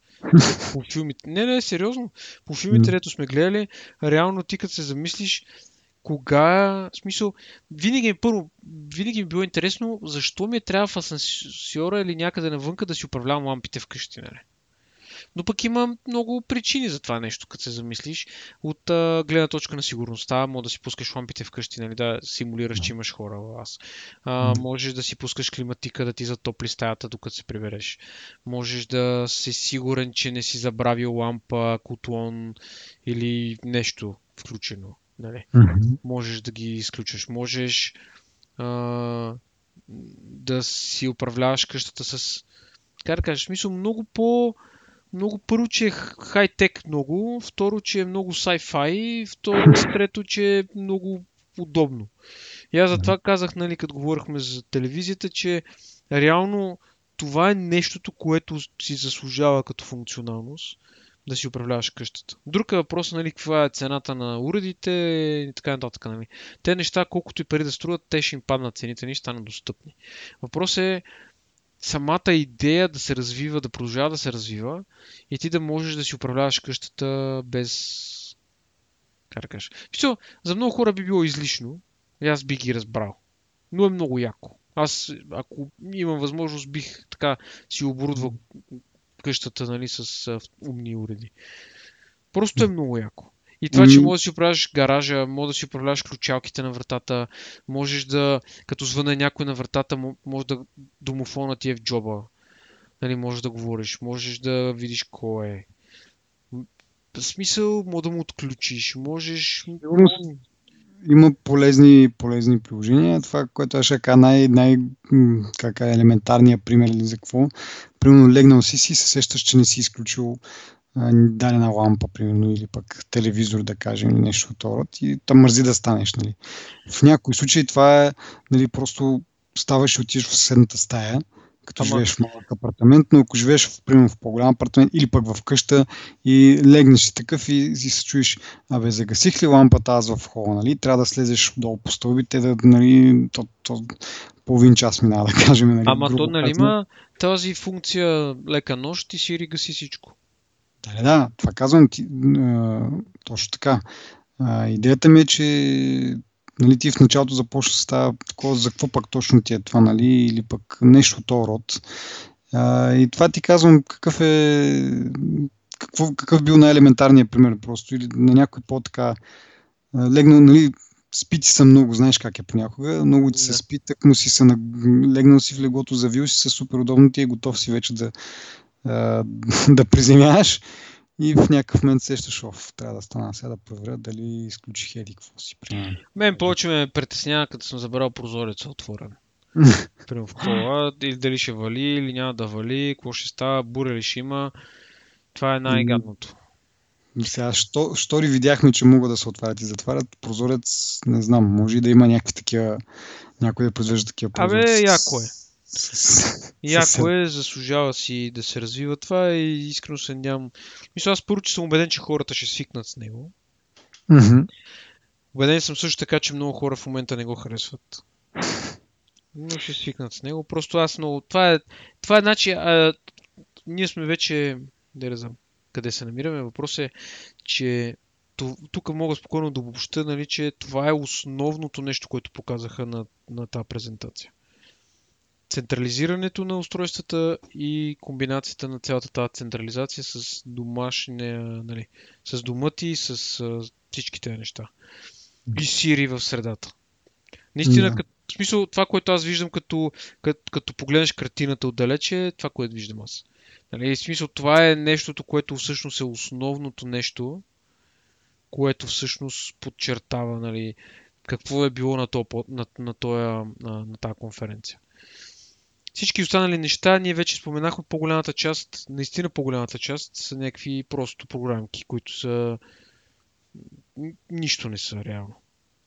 По филмите. Не, сериозно. По филмите, ето сме гледали, реално ти като се замислиш, кога, в смисъл, винаги ми било интересно, защо ми трябва в асансьора или някъде навънка да си управлявам лампите вкъщи, нали? Но пък има много причини за това нещо, като се замислиш. От гледна точка на сигурността, може да си пускаш лампите вкъщи, нали, да симулираш, че имаш хора в вас. Можеш да си пускаш климатика, да ти затопли стаята, докато се прибереш. Можеш да си сигурен, че не си забравил лампа, котлон или нещо включено. Нали? Mm-hmm. Можеш да ги изключваш. Можеш да си управляваш къщата с... Как да кажеш, мисля, много първо, че е хай-тек много, второ, че е много sci-fi, трето, че е много удобно. И аз затова казах, нали, като говорихме за телевизията, че реално това е нещото, което си заслужава като функционалност, да си управляваш къщата. Друг е въпрос, нали, каква е цената на уредите и така нататък. Нали. Те неща, колкото и пари да струват, те ще им паднат цените, ни ще станат достъпни. Въпрос е самата идея да се развива, да продължава да се развива и ти да можеш да си управляваш къщата без... Как да кажа? Все, за много хора би било излишно и аз би ги разбрал. Но е много яко. Аз, ако имам възможност, бих така си оборудвал къщата, нали, с умни уреди. Просто е много яко. И това, че можеш да си управляваш гаража, можеш да си управляваш ключалките на вратата, можеш да, като звъне някой на вратата, може да домофона ти е в джоба, нали, можеш да говориш, можеш да видиш кой е. В смисъл, може да му отключиш, можеш... Има полезни приложения. Това, което аз ще кажа, елементарният пример или за какво. Примерно, легнал си се сещаш, че не си изключил дадена лампа, примерно, или пък телевизор, да кажем, или нещо от род, и там мързи да станеш, нали. В някои случаи това е, нали, просто ставаш и отиваш в съседната стая, като живееш в малък апартамент, но ако живееш, примерно, в по-голям апартамент, или пък в къща и легнеш си такъв и се чуеш, абе, загасих ли лампата аз в хола, нали, трябва да слезеш долу по стълбите, да, нали, половин час минава, да кажем, нали. Ама то, нали, има тази функция лека нощ и Siri гаси всичко. Да, това казвам ти, точно така. Идеята ми е, че нали, ти в началото започна с това, за какво пък точно ти е това, нали, или пък нещо от този род. И това ти казвам, какъв бил най-елементарният пример просто, или на някой по-така легнал, нали, спити са много, знаеш как е понякога, много ти се спи, так му си се легнал си в леглото, завил си се супер удобно, ти е готов си вече да приземяваш и в някакъв момент сещаш, трябва да стана сега да проверя дали изключих еди какво си приема. Мен повече ме притеснява, като съм забрал прозореца отворен. Примерно в кола, дали ще вали или няма да вали, какво ще става, буря ли ще има, това е най-гадното. Сега, щори видяхме, че могат да се отварят и затварят, прозорец, не знам, може и да има някакви такива, някой да произвежда такива прозорец. Абе, яко е. Яко е, заслужава си да се развива това и искрено се надявам. Мисля, аз първо, че съм убеден, че хората ще свикнат с него. Mm-hmm. Убеден съм също така, че много хора в момента не го харесват. Но ще свикнат с него. Просто аз много... Това е значи... Ние сме вече... Не знам къде се намираме. Въпрос е, че тук мога спокойно да обобща, нали, че това е основното нещо, което показаха на тази презентация. Централизирането на устройствата и комбинацията на цялата тази централизация с домашния, нали, с дома ти и с всичките неща. И Siri в средата. Наистина, в смисъл, това, което аз виждам, като погледнеш картината отдалече, това, което виждам аз. Нали, в смисъл, това е нещото, което всъщност е основното нещо, което всъщност подчертава, нали, какво е било на тази конференция. Всички останали неща, ние вече споменахме, по-голямата част, наистина по-голямата част, са някакви просто програмки, които са... Нищо не са реално.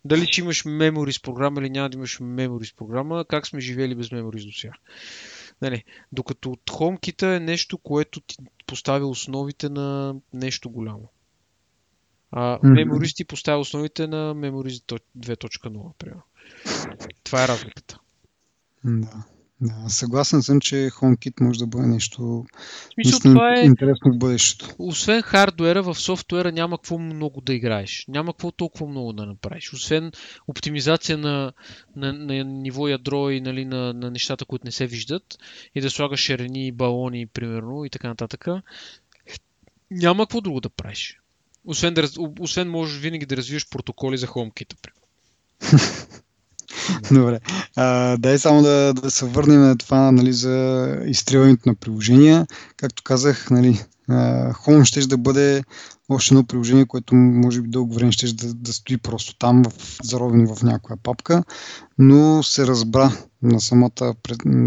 Дали че имаш Memories програма или няма да имаш Memories програма, как сме живели без Memories до сега. Нали, докато от HomeKit е нещо, което ти поставя основите на нещо голямо. А Memories ти поставя основите на Memories 2.0, примерно. Това е разликата. Да, съгласен съм, че HomeKit може да бъде нещо интересно в бъдещето. Освен хардуера, в софтуера няма какво много да играеш. Няма какво толкова много да направиш. Освен оптимизация на ниво ядро и, нали, на нещата, които не се виждат, и да слагаш ширини, балони, примерно, и така нататък, няма какво друго да правиш. Освен можеш винаги да развиеш протоколи за HomeKit, примерно. Добре. Дай само да се върнем на това, нали, за изстрелването на приложения. Както казах, нали, Home ще да бъде още едно приложение, което може би дълго време ще да стои просто там, заровено в някоя папка, но се разбра на самата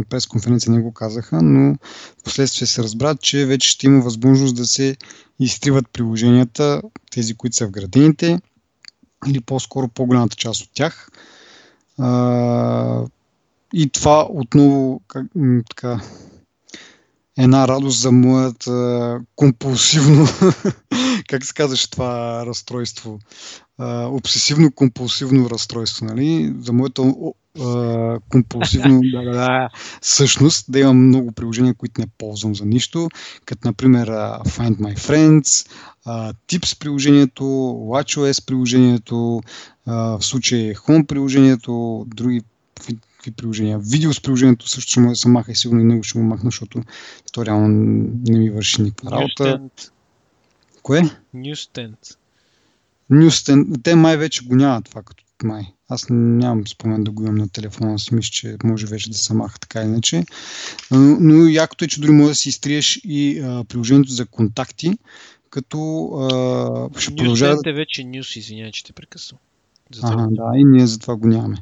пресконференция, не го казаха, но в последствие се разбра, че вече ще има възможност да се изтриват приложенията, тези, които са вградените, или по-скоро по-голямата част от тях. И това отново така, една радост за моят компулсивно, как се казваше това разстройство, обсесивно-компулсивно разстройство, нали? За моето компулсивно същност, да имам много приложения, които не ползвам за нищо, като например Find My Friends, Tips приложението, WatchOS приложението, в случай Home приложението, други приложения. Видео с приложението също ще може да се маха и сигурно и него ще му махна, защото то реално не ми върши никаква работа. Newsstand. Кое? Newsstand. Те май вече го няма това като май. Аз нямам спомен да го имам на телефона, си мисля, че може вече да се маха така иначе. Но якото е, че дори може да си изтриеш и приложението за контакти, като ще продължава... Newsstand е вече News, извиня, че те прекъсвам. Да, и ние затова го нямаме.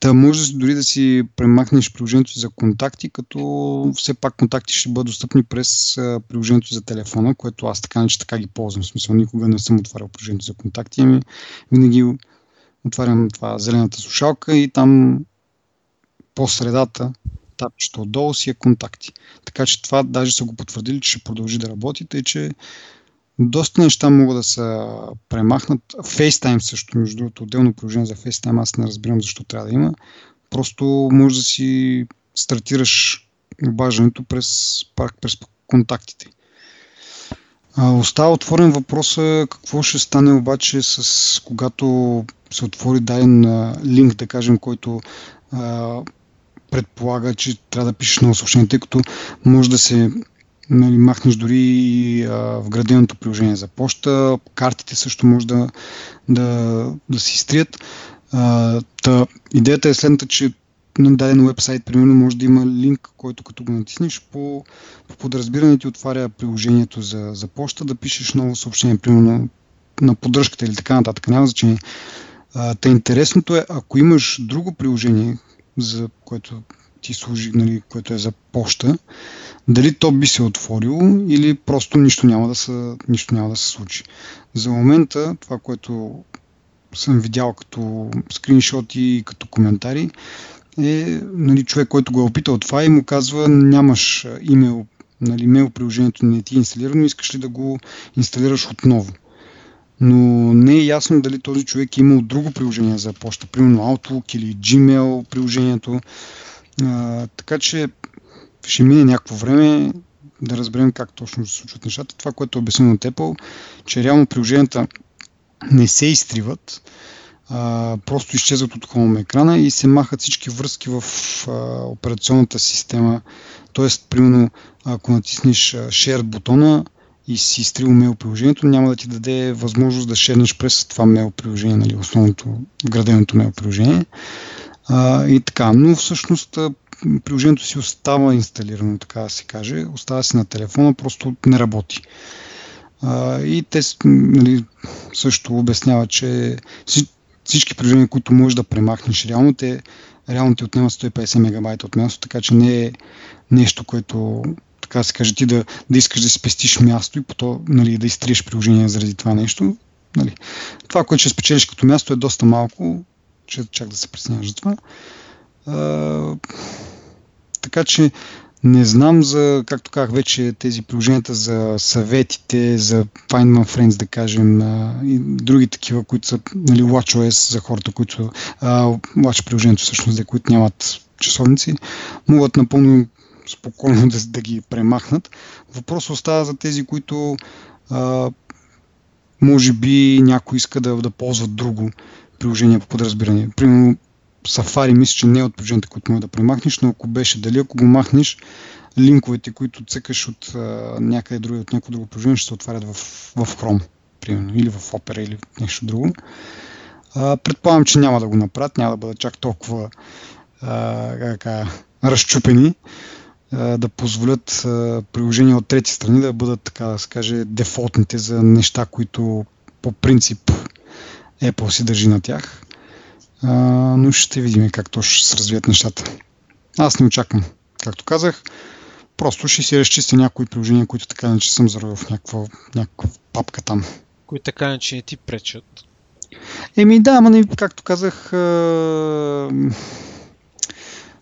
Та може дори да си премахнеш приложението за контакти, като все пак контакти ще бъдат достъпни през приложението за телефона, което аз така ги ползвам. В смисъл, никога не съм отварял приложението за контакти, ами винаги отварям това зелената слушалка и там по средата тапчето отдолу си е контакти. Така че това даже са го потвърдили, че ще продължи да работи, тъй че доста неща могат да се премахнат. FaceTime също, между другото, отделно приложение за FaceTime, аз не разбирам защо трябва да има. Просто може да си стартираш обаждането през контактите. Остава отворен въпроса какво ще стане обаче с когато се отвори даден линк, да кажем, който предполага, че трябва да пишеш ново съобщение, тъй като може да се нали, махнеш дори вграденото приложение за поща, картите също може да се изтрият. Та, идеята е следната, че на даден уебсайт, примерно, може да има линк, който като го натиснеш по подразбиране ти отваря приложението за поща, да пишеш ново съобщение, примерно на поддръжката или така нататък. Няма значение. Та интересното е, ако имаш друго приложение, за което ти служи, нали, което е за поща, дали то би се отворило или просто нищо няма да се случи. За момента това, което съм видял като скриншоти и като коментари, е, нали, човек, който го е опитал това и му казва: нямаш имейл, нали, имейл приложението не ти е инсталирано, искаш ли да го инсталираш отново? Но не е ясно дали този човек е имал друго приложение за почта, примерно Outlook или Gmail приложението. Така че ще мине някакво време да разберем как точно се случват нещата. Това, което е обяснено от Apple, че реално приложенията не се изтриват, просто изчезват от Home екрана и се махат всички връзки в операционната система. Тоест, примерно, ако натиснеш Share бутона и си изтрил мейл приложението, няма да ти даде възможност да шернеш през това мейл приложение, нали, основното вграденото мейл приложение. И така, но всъщност приложението си остава инсталирано, така да се каже, остава си на телефона, просто не работи. И те, нали, също обясняват, че всички приложения, които можеш да премахнеш, реално те отнема 150 мегабайта от място, така че не е нещо, което, така се каже, ти да искаш да си спестиш място и потом, нали, да изтриеш приложение заради това нещо. Нали. Това, което ще спечелиш като място, е доста малко, ще чак да се притесняваш за това. Така че не знам за, както казах вече, тези приложенията за съветите, за Find My Friends, да кажем, и други такива, които са, нали, WatchOS за хората, които Watch приложението всъщност, за които нямат часовници, могат напълно спокойно да ги премахнат. Въпросът остава за тези, които може би някой иска да ползват друго приложение по подразбиране. Примерно Safari, мисля, че не е от приложенията, които може да премахнеш, но ако беше, дали ако го махнеш, линковете, които цъкаш от някъде друго, от някакво друго приложение, ще се отварят в Chrome, примерно, или в Opera, или нещо друго. Предполагам, че няма да го направят, няма да бъдат чак толкова разчупени, да позволят приложения от трети страни да бъдат, така да се каже, дефолтните за неща, които по принцип Apple си държи на тях. Но ще видим как точно ще се развият нещата. Аз не очаквам. Както казах, просто ще си разчистя някои приложения, които така не че съм заровил в някаква папка там. Които така не че не ти пречат. Еми да, ама не, както казах,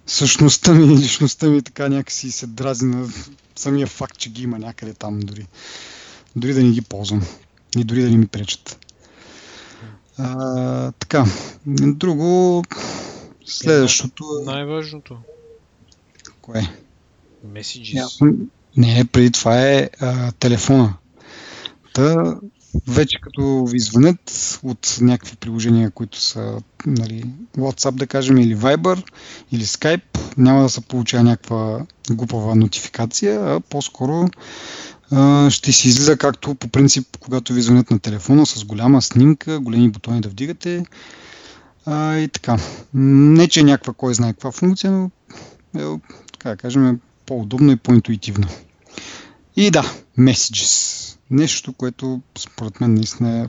същността ми, личността ми така някакси се дразни на самия факт, че ги има някъде там, дори да не ги ползвам и дори да не ми пречат. Така, друго, следващото... Най-важното. Кое? Messages. Не, преди това е телефона. Та, вече като ви звънят от някакви приложения, които са, нали, WhatsApp, да кажем, или Viber, или Skype, няма да се получава някаква глупава нотификация, а по-скоро ще си излиза както по принцип, когато ви звънят на телефона, с голяма снимка, големи бутони да вдигате и така. Не, че е някаква кой знае каква функция, но е, така да кажем, е по-удобно и по-интуитивно. И да, Messages. Нещо, което според мен наистина е...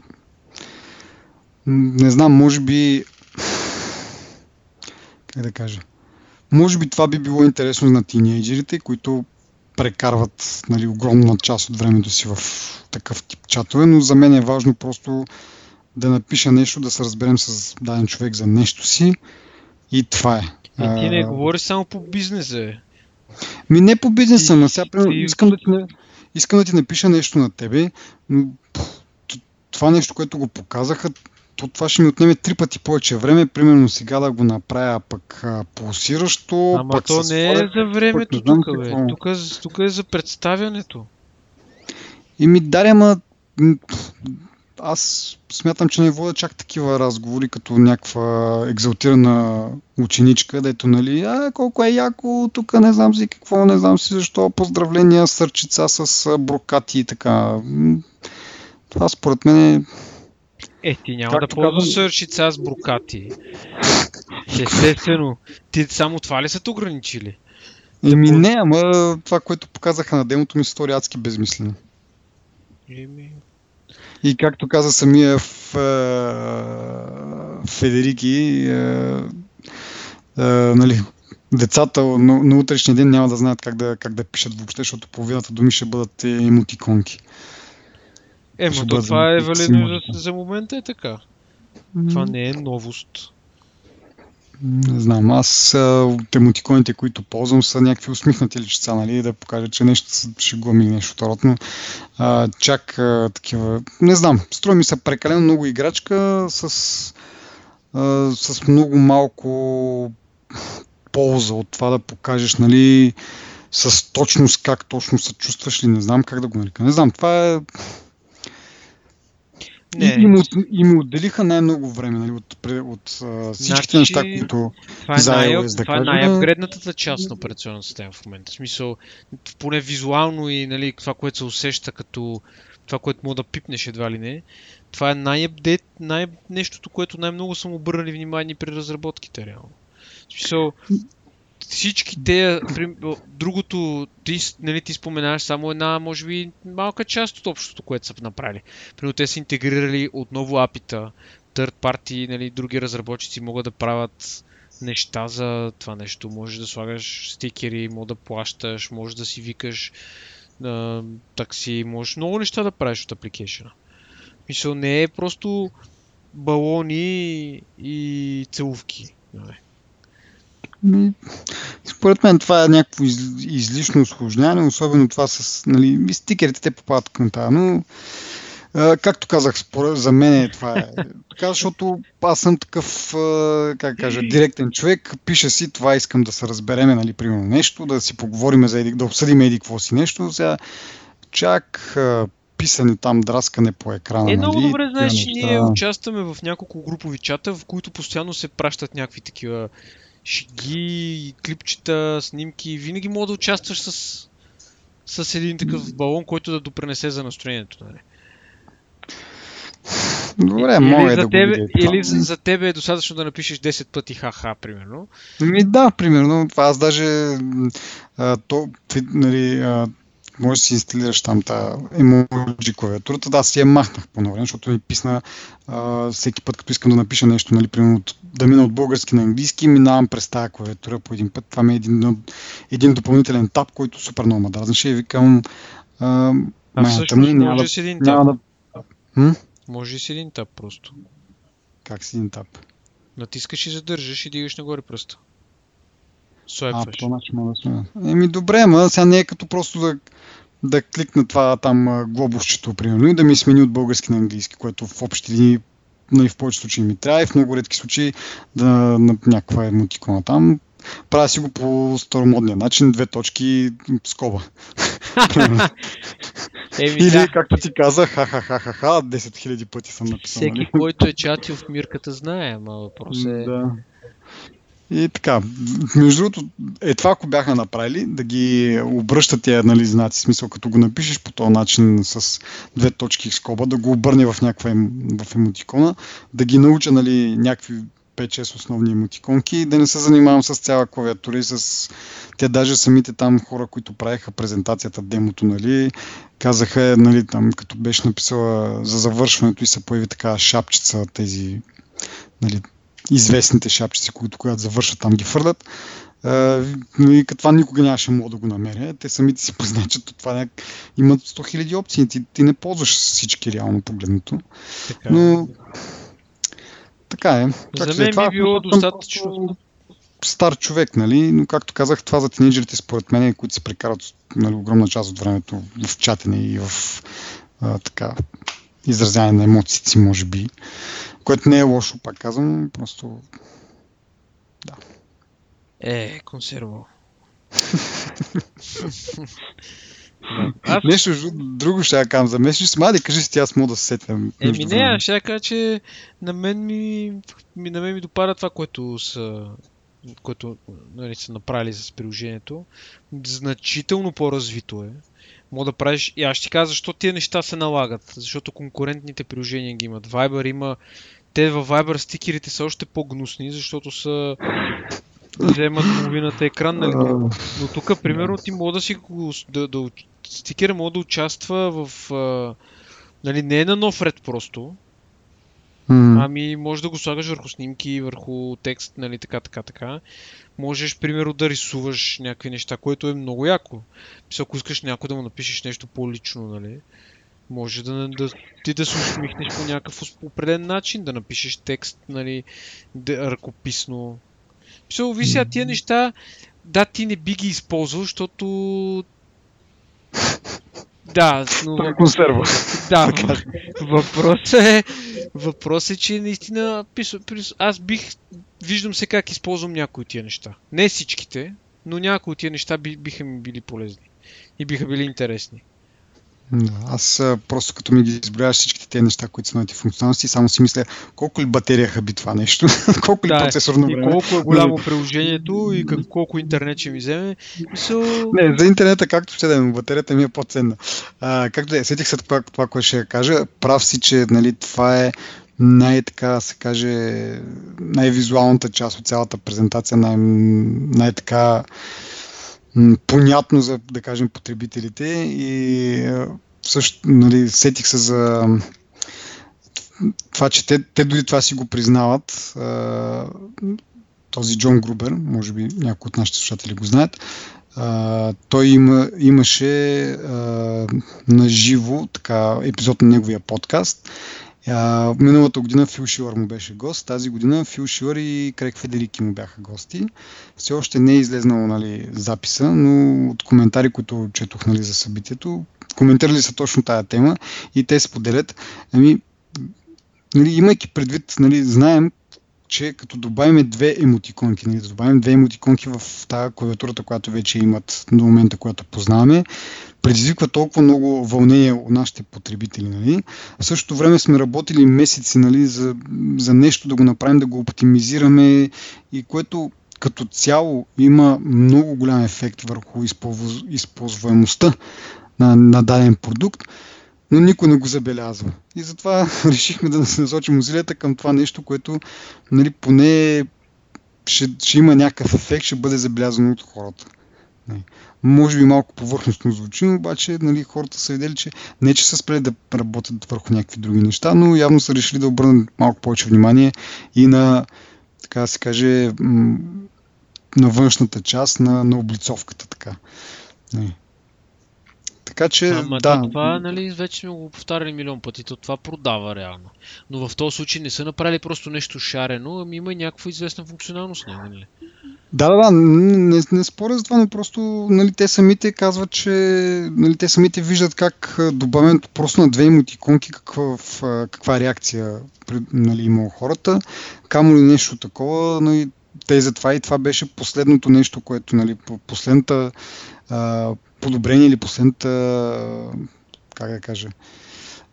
Не знам, може би... Как да кажа? Може би това би било интересно на тийнейджерите, които прекарват, нали, огромна част от времето си в такъв тип чатове, но за мен е важно просто да напиша нещо, да се разберем с даден човек за нещо си и това е. И ти не говориш само по бизнеса. Ми не по бизнеса, но сега искам да ти напиша нещо на тебе, но това нещо, което го показаха, то това ще ми отнеме 3 пъти повече време, примерно сега да го направя пък пулсиращо. Ама пък то не е за времето тук, бе. Тук е за представянето. И ми даря, ма аз смятам, че не водя чак такива разговори, като някаква екзалтирана ученичка, дето, нали, колко е яко, тук не знам си какво, не знам си защо, поздравления, сърчица с брокати и така. Това според мен е... Ти няма как да ползваш сърчица с брокати. Естествено. Ти само това ли са те ограничили? Еми не, ама това, което показаха на демото, ми се стори адски безмислено. И както каза самия Федериги, нали, децата на утрешния ден няма да знаят как да пишат въобще, защото половината думи ще бъдат емотиконки. То това е валидно за момента е така. Това не е новост. Не знам, аз емотиконите, които ползвам, са някакви усмихнати личица, нали, да покажа, че нещо ще глъми нещо второтно. Такива, не знам, струва ми се прекалено много играчка с много малко полза от това да покажеш, нали, с точност как точно се чувстваш ли, не знам как да го нарека. Не знам, това е... И ми отделиха най-много време, нали, от всичките неща, които за iOS да кажа. Това е най-апгрейдната част на операционната система в момента. В смисъл, поне визуално и, нали, това, което се усеща като това, което мога да пипнеш едва ли не, това е нещото, което най-много съм обърнали внимание при разработките, реално. В смисъл, всички те, другото, ти споменаваш само една, може би, малка част от общото, което са направили. Примерно те са интегрирали отново апита, third party, нали, други разработчици могат да правят неща за това нещо. Можеш да слагаш стикери, може да плащаш, може да си викаш такси, можеш много неща да правиш от апликейшена. Мисля, не е просто балони и целувки. Според мен това е някакво излишно усложняване, особено това с, нали, стикерите те попадат към тая, но както казах, за мен това е така, защото аз съм такъв, как кажа, директен човек, пише си това, искам да се разбереме, нали, примерно нещо, да си поговорим, да обсъдим еди какво си нещо, сега чак писане там, драскане по екрана. Много добре знаеш, че ние участваме в няколко групови чата, в които постоянно се пращат някакви такива шеги, клипчета, снимки, винаги мога да участваш с един такъв балон, който да допренесе за настроението. Нали? Добре, мога да го видя. Или за тебе е достатъчно да напишеш 10 пъти ха-ха, примерно. Да, примерно. Аз даже може да си инсталираш там тая емоджи клавиатурата. Да, си я махнах по-навременно, защото ми писна всеки път, като искам да напиша нещо, нали, примерно, да мина от български на английски, минавам през тая клавиатура по един път. Това ми е един допълнителен таб, който супер много ме дразнеше и викам... може да си един таб. Може да си един таб просто. Как си един таб? Натискаш и задържаш и дигаш нагоре пръста. Слайпваш. Добре, ма сега не е като просто да кликна това там глобусчето, примерно, и да ми смени от български на английски, което в общи линии, нали, в повече случаи ми трябва и в много редки случаи да на някаква емотикона там. Правя си го по старомодния начин, 2 точки, скоба. Или, както ти каза, ха-ха-ха-ха-ха, 10 000 пъти съм написал. Всеки, който е чатил в мирката, знае, ама въпрос е... Да. И така, между другото, това, ако бяха направили, да ги обръщат тия, нали, знаци, смисъл, като го напишеш по този начин с 2 точки в скоба, да го обърне в някаква в емотикона, да ги науча, нали, някакви 5-6 основни емотиконки и да не се занимавам с цяла клавиатура и с... Те даже самите там хора, които правиха презентацията, демото, нали, казаха, нали, там, като беше написала за завършването и се появи така шапчица, тези, нали, известните шапчици, когато завършат там ги фърлят. И това никога нямаше мога да го намеря. Те самите си признаят, че това имат 100 000 опции. Ти не ползваш всички реално погледнато. Но така е. За мен е било достатъчно. Стар човек, нали? Но както казах, това за тинейджерите според мен, които се прекарат, нали, огромна част от времето в чатене и в така изразяване на емоциите, може би. Което не е лошо, пак казвам, просто... Да. Консерво. Аз... Нещо друго ще я кам за Messages. Мади, кажи си, аз мога да се сетвам. Еми не, аз ще я кажа, че на мен ми допада това, което нали, са направили с приложението. Значително по-развито е. Мога да правиш... И аз ще ти кажа, защо тия неща се налагат. Защото конкурентните приложения ги имат. Viber има... Те във Viber стикерите са още по-гнусни, защото са... вземат половината екран, нали? Но тук, примерно, ти мога да си го... Стикера мога да участва в... Нали, не е на нов ред просто. Ами, можеш да го слагаш върху снимки, върху текст, нали, така. Можеш, примерно, да рисуваш някакви неща, което е много яко. Ако искаш някой да му напишеш нещо по-лично, нали, може да се усмихнеш по някакъв определен начин, да напишеш текст, нали, ръкописно. Ви сега тия неща, да, ти не би ги използвал, защото... Да, но... Да, въпрос е, че наистина аз виждам се как използвам някои от тия неща. Не всичките, но някои от тия неща биха ми били полезни и биха били интересни. Аз просто като ми ги изброяваш всичките тези неща, които са новите функционалности, само си мисля колко ли батерия хаби това нещо, колко ли процесорно време. И колко е голямо приложението и колко интернет ще ми вземе. Не, за интернета както ще да, но батерията ми е по-ценна. Както да, сетих се това, което ще кажа. Прав си, че нали, това е най-така се каже най-визуалната част от цялата презентация, най-така понятно за, да кажем, потребителите и също, нали, сетих се за това, че те дори това си го признават. Този Джон Грубер, може би някои от нашите слушатели го знаят, той имаше на живо епизод на неговия подкаст. Миналата година Фил Шилър му беше гост, тази година Фил Шилър и Крейг Федериги му бяха гости. Все още не е излезнало, нали, записа, но от коментари, които четох, нали, за събитието, коментирали са точно тая тема и те споделят. Нали, имайки предвид, нали, знаем, че като добавим две емотиконки, нали, да добавим две емотиконки в тази клавиатурата, която вече имат до момента, която познаваме, предизвиква толкова много вълнение от нашите потребители. Нали. В същото време сме работили месеци, нали, за нещо да го направим, да го оптимизираме, и което като цяло има много голям ефект върху използваемостта на даден продукт, но никой не го забелязва. И затова решихме да се насочим усилията към това нещо, което, нали, поне ще има някакъв ефект, ще бъде забелязано от хората. Не. Може би малко повърхностно звучи, но обаче, нали, хората са видели, че не че са спрели да работят върху някакви други неща, но явно са решили да обърнат малко повече внимание и на, така да се каже, на външната част, на облицовката. Така. Не. Така че, да. Това, нали, вече сме го повтаряли милион пъти, то това продава реално. Но в този случай не са направили просто нещо шарено, ами има и някаква известна функционалност. Нали? Да, не споря за това, но просто, нали, те самите казват, че, нали, те самите виждат как добавянето просто на две емотиконки, каква реакция, нали, имало хората, камо ли нещо такова, но и те затова и това беше последното нещо, което, нали, последната подобрение или последната, как да кажа,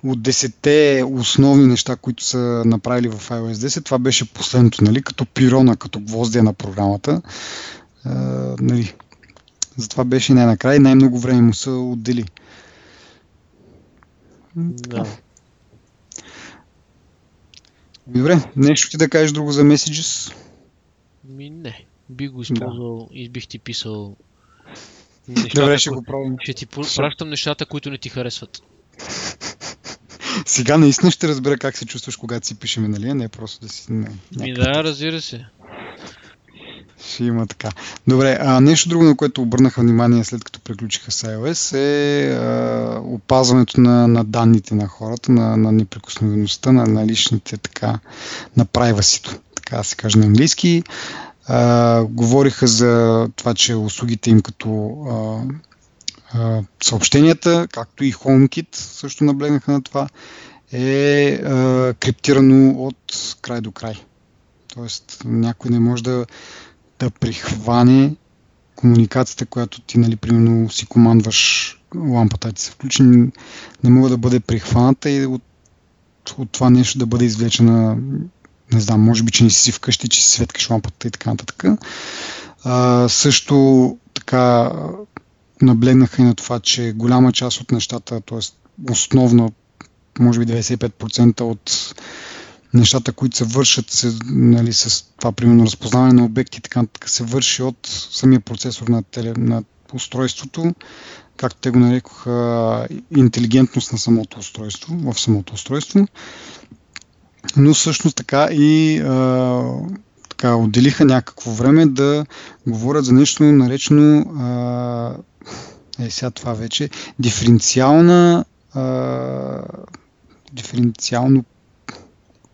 от 10-те основни неща, които са направили в iOS 10, това беше последното, нали, като пирона, като гвоздия на програмата. Нали. Затова беше най-накрая и най-много време му се отдели. Да. Добре, нещо ти да кажеш друго за Messages? Не, би го използвал и бих ти писал нещата. Добре, ще го пробвам. Ще ти пращам нещата, които не ти харесват. Сега наистина ще разбера как се чувстваш, когато си пишеме, нали? Не е просто да си... Да, разбира се. Ще има така. Добре, нещо друго, на което обърнаха внимание след като приключиха с iOS е опазването на данните на хората, на неприкосновеността, на личните, така, на privacy-то, така да се каже на английски. Говориха за това, че услугите им като съобщенията, както и HomeKit, също наблегнаха на това, е криптирано от край до край. Тоест някой не може да прихване комуникацията, която ти, нали, примерно си командваш лампата, ти се включи, не мога да бъде прихваната и от това нещо да бъде извлечена, не знам, може би, че не си вкъщи, че си светкаш лампата и така нататък. Също така наблегнаха и на това, че голяма част от нещата, т.е. основно, може би 95% от нещата, които се вършат нали, с това, примерно, разпознаване на обекти и така нататък, се върши от самия процесор на устройството, както те го нарекоха, интелигентност на самото устройство, в самото устройство. Но всъщност така и отделиха някакво време да говорят за нещо наречено сега това вече диференциално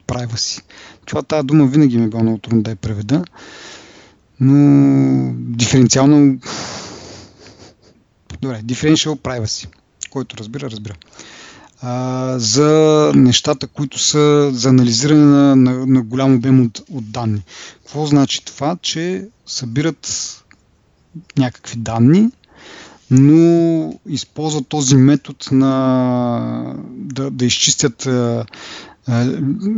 privacy. Това тази дума винаги ми е било много трудно да я преведа, но диференциално Differential privacy, който разбира. За нещата, които са за анализиране на голям обем от данни. Какво значи това? Че събират някакви данни, но използват този метод да изчистят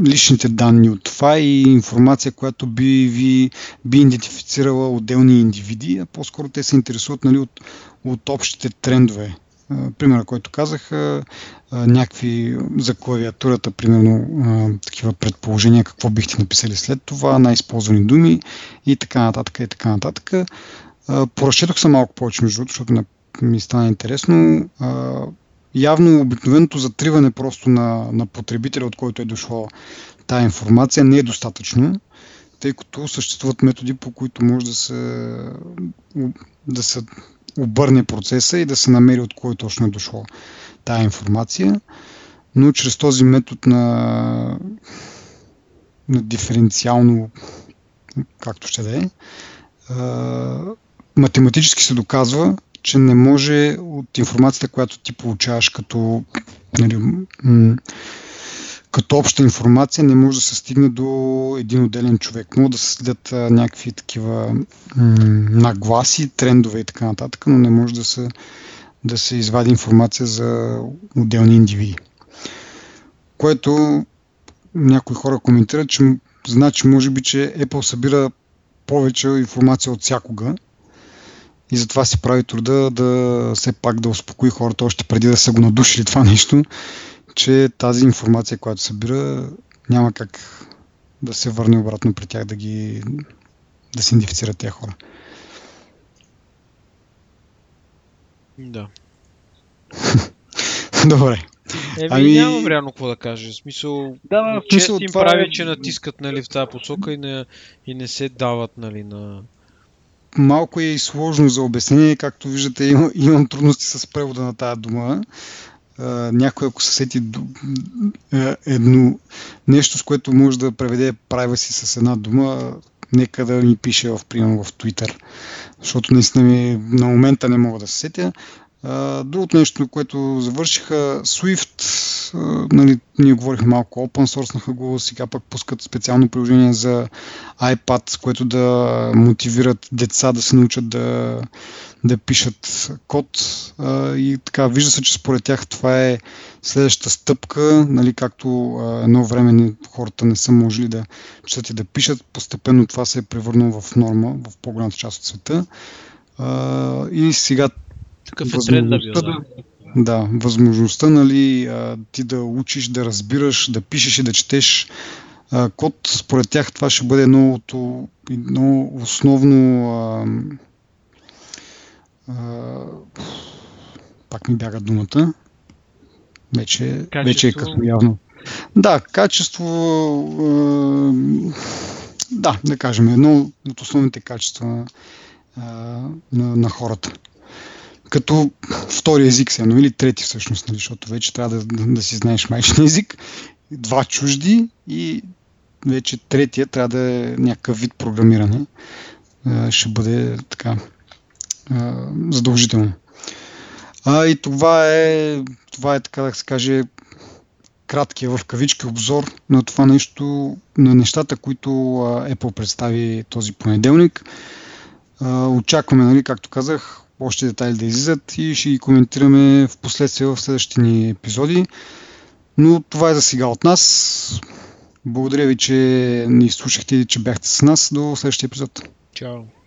личните данни от това и информация, която би идентифицирала отделни индивиди, а по-скоро те се интересуват, нали, от общите трендове. Примера, който казах, някакви за клавиатурата, примерно такива предположения, какво бихте написали след това, най-използвани думи и така нататък и така нататък. Поръчетох се малко повече между другото, защото ми стана интересно. Явно обикновеното затриване просто на потребителя, от който е дошла тая информация, не е достатъчно, тъй като съществуват методи, по които може да се обърне процеса и да се намери от кой точно е дошло тая информация. Но чрез този метод на диференциално, както ще да е, математически се доказва, че не може от информацията, която ти получаваш като обща информация, не може да се стигне до един отделен човек. Може да се следят някакви такива нагласи, трендове и така нататък, но не може да се извади информация за отделни индивиди. Което някои хора коментират, че значи може би, че Apple събира повече информация от всякога и затова си прави труда да все пак да успокои хората още преди да са го надушили това нещо, че тази информация, която събира, няма как да се върне обратно при тях да се идентифицират тези хора. Да. Добре. Нямам реално какво да кажа. В смисъл, чест им прави, че натискат, нали, в тази посока и не се дават, нали, на... Малко е и сложно за обяснение, както виждате, имам трудности с превода на тази дума. Някой, ако се сети едно нещо, с което може да преведе privacy с една дума, нека да ми пише примерно в Twitter, защото наистина на момента не мога да се сетя. Другото нещо, което завършиха, Swift, нали, ние говорихме малко, open source-наха го, сега пък пускат специално приложение за iPad, с което да мотивират деца да се научат да пишат код. И така, вижда се, че според тях това е следващата стъпка, нали, както едно време хората не са можели да четат и да пишат, постепенно това се е превърнало в норма в по-голямата част от света. И сега възможността, нали, ти да учиш, да разбираш, да пишеш и да четеш код, според тях това ще бъде едно основно пак ми бяга думата, вече е късно явно. Да, качество, да кажем, едно от основните качества на хората. Като втори език се, или трети всъщност, защото вече трябва да си знаеш майчин език, два чужди и вече третия трябва да е някакъв вид програмиране. Ще бъде така задължително. И това е така да се каже краткия в кавички обзор на това нещо, на нещата, които Apple представи този понеделник. Очакваме, нали, както казах, още детайли да излизат и ще ги коментираме в последствие в следващите ни епизоди. Но това е за сега от нас. Благодаря ви, че ни слушахте и че бяхте с нас. До следващия епизод. Чао!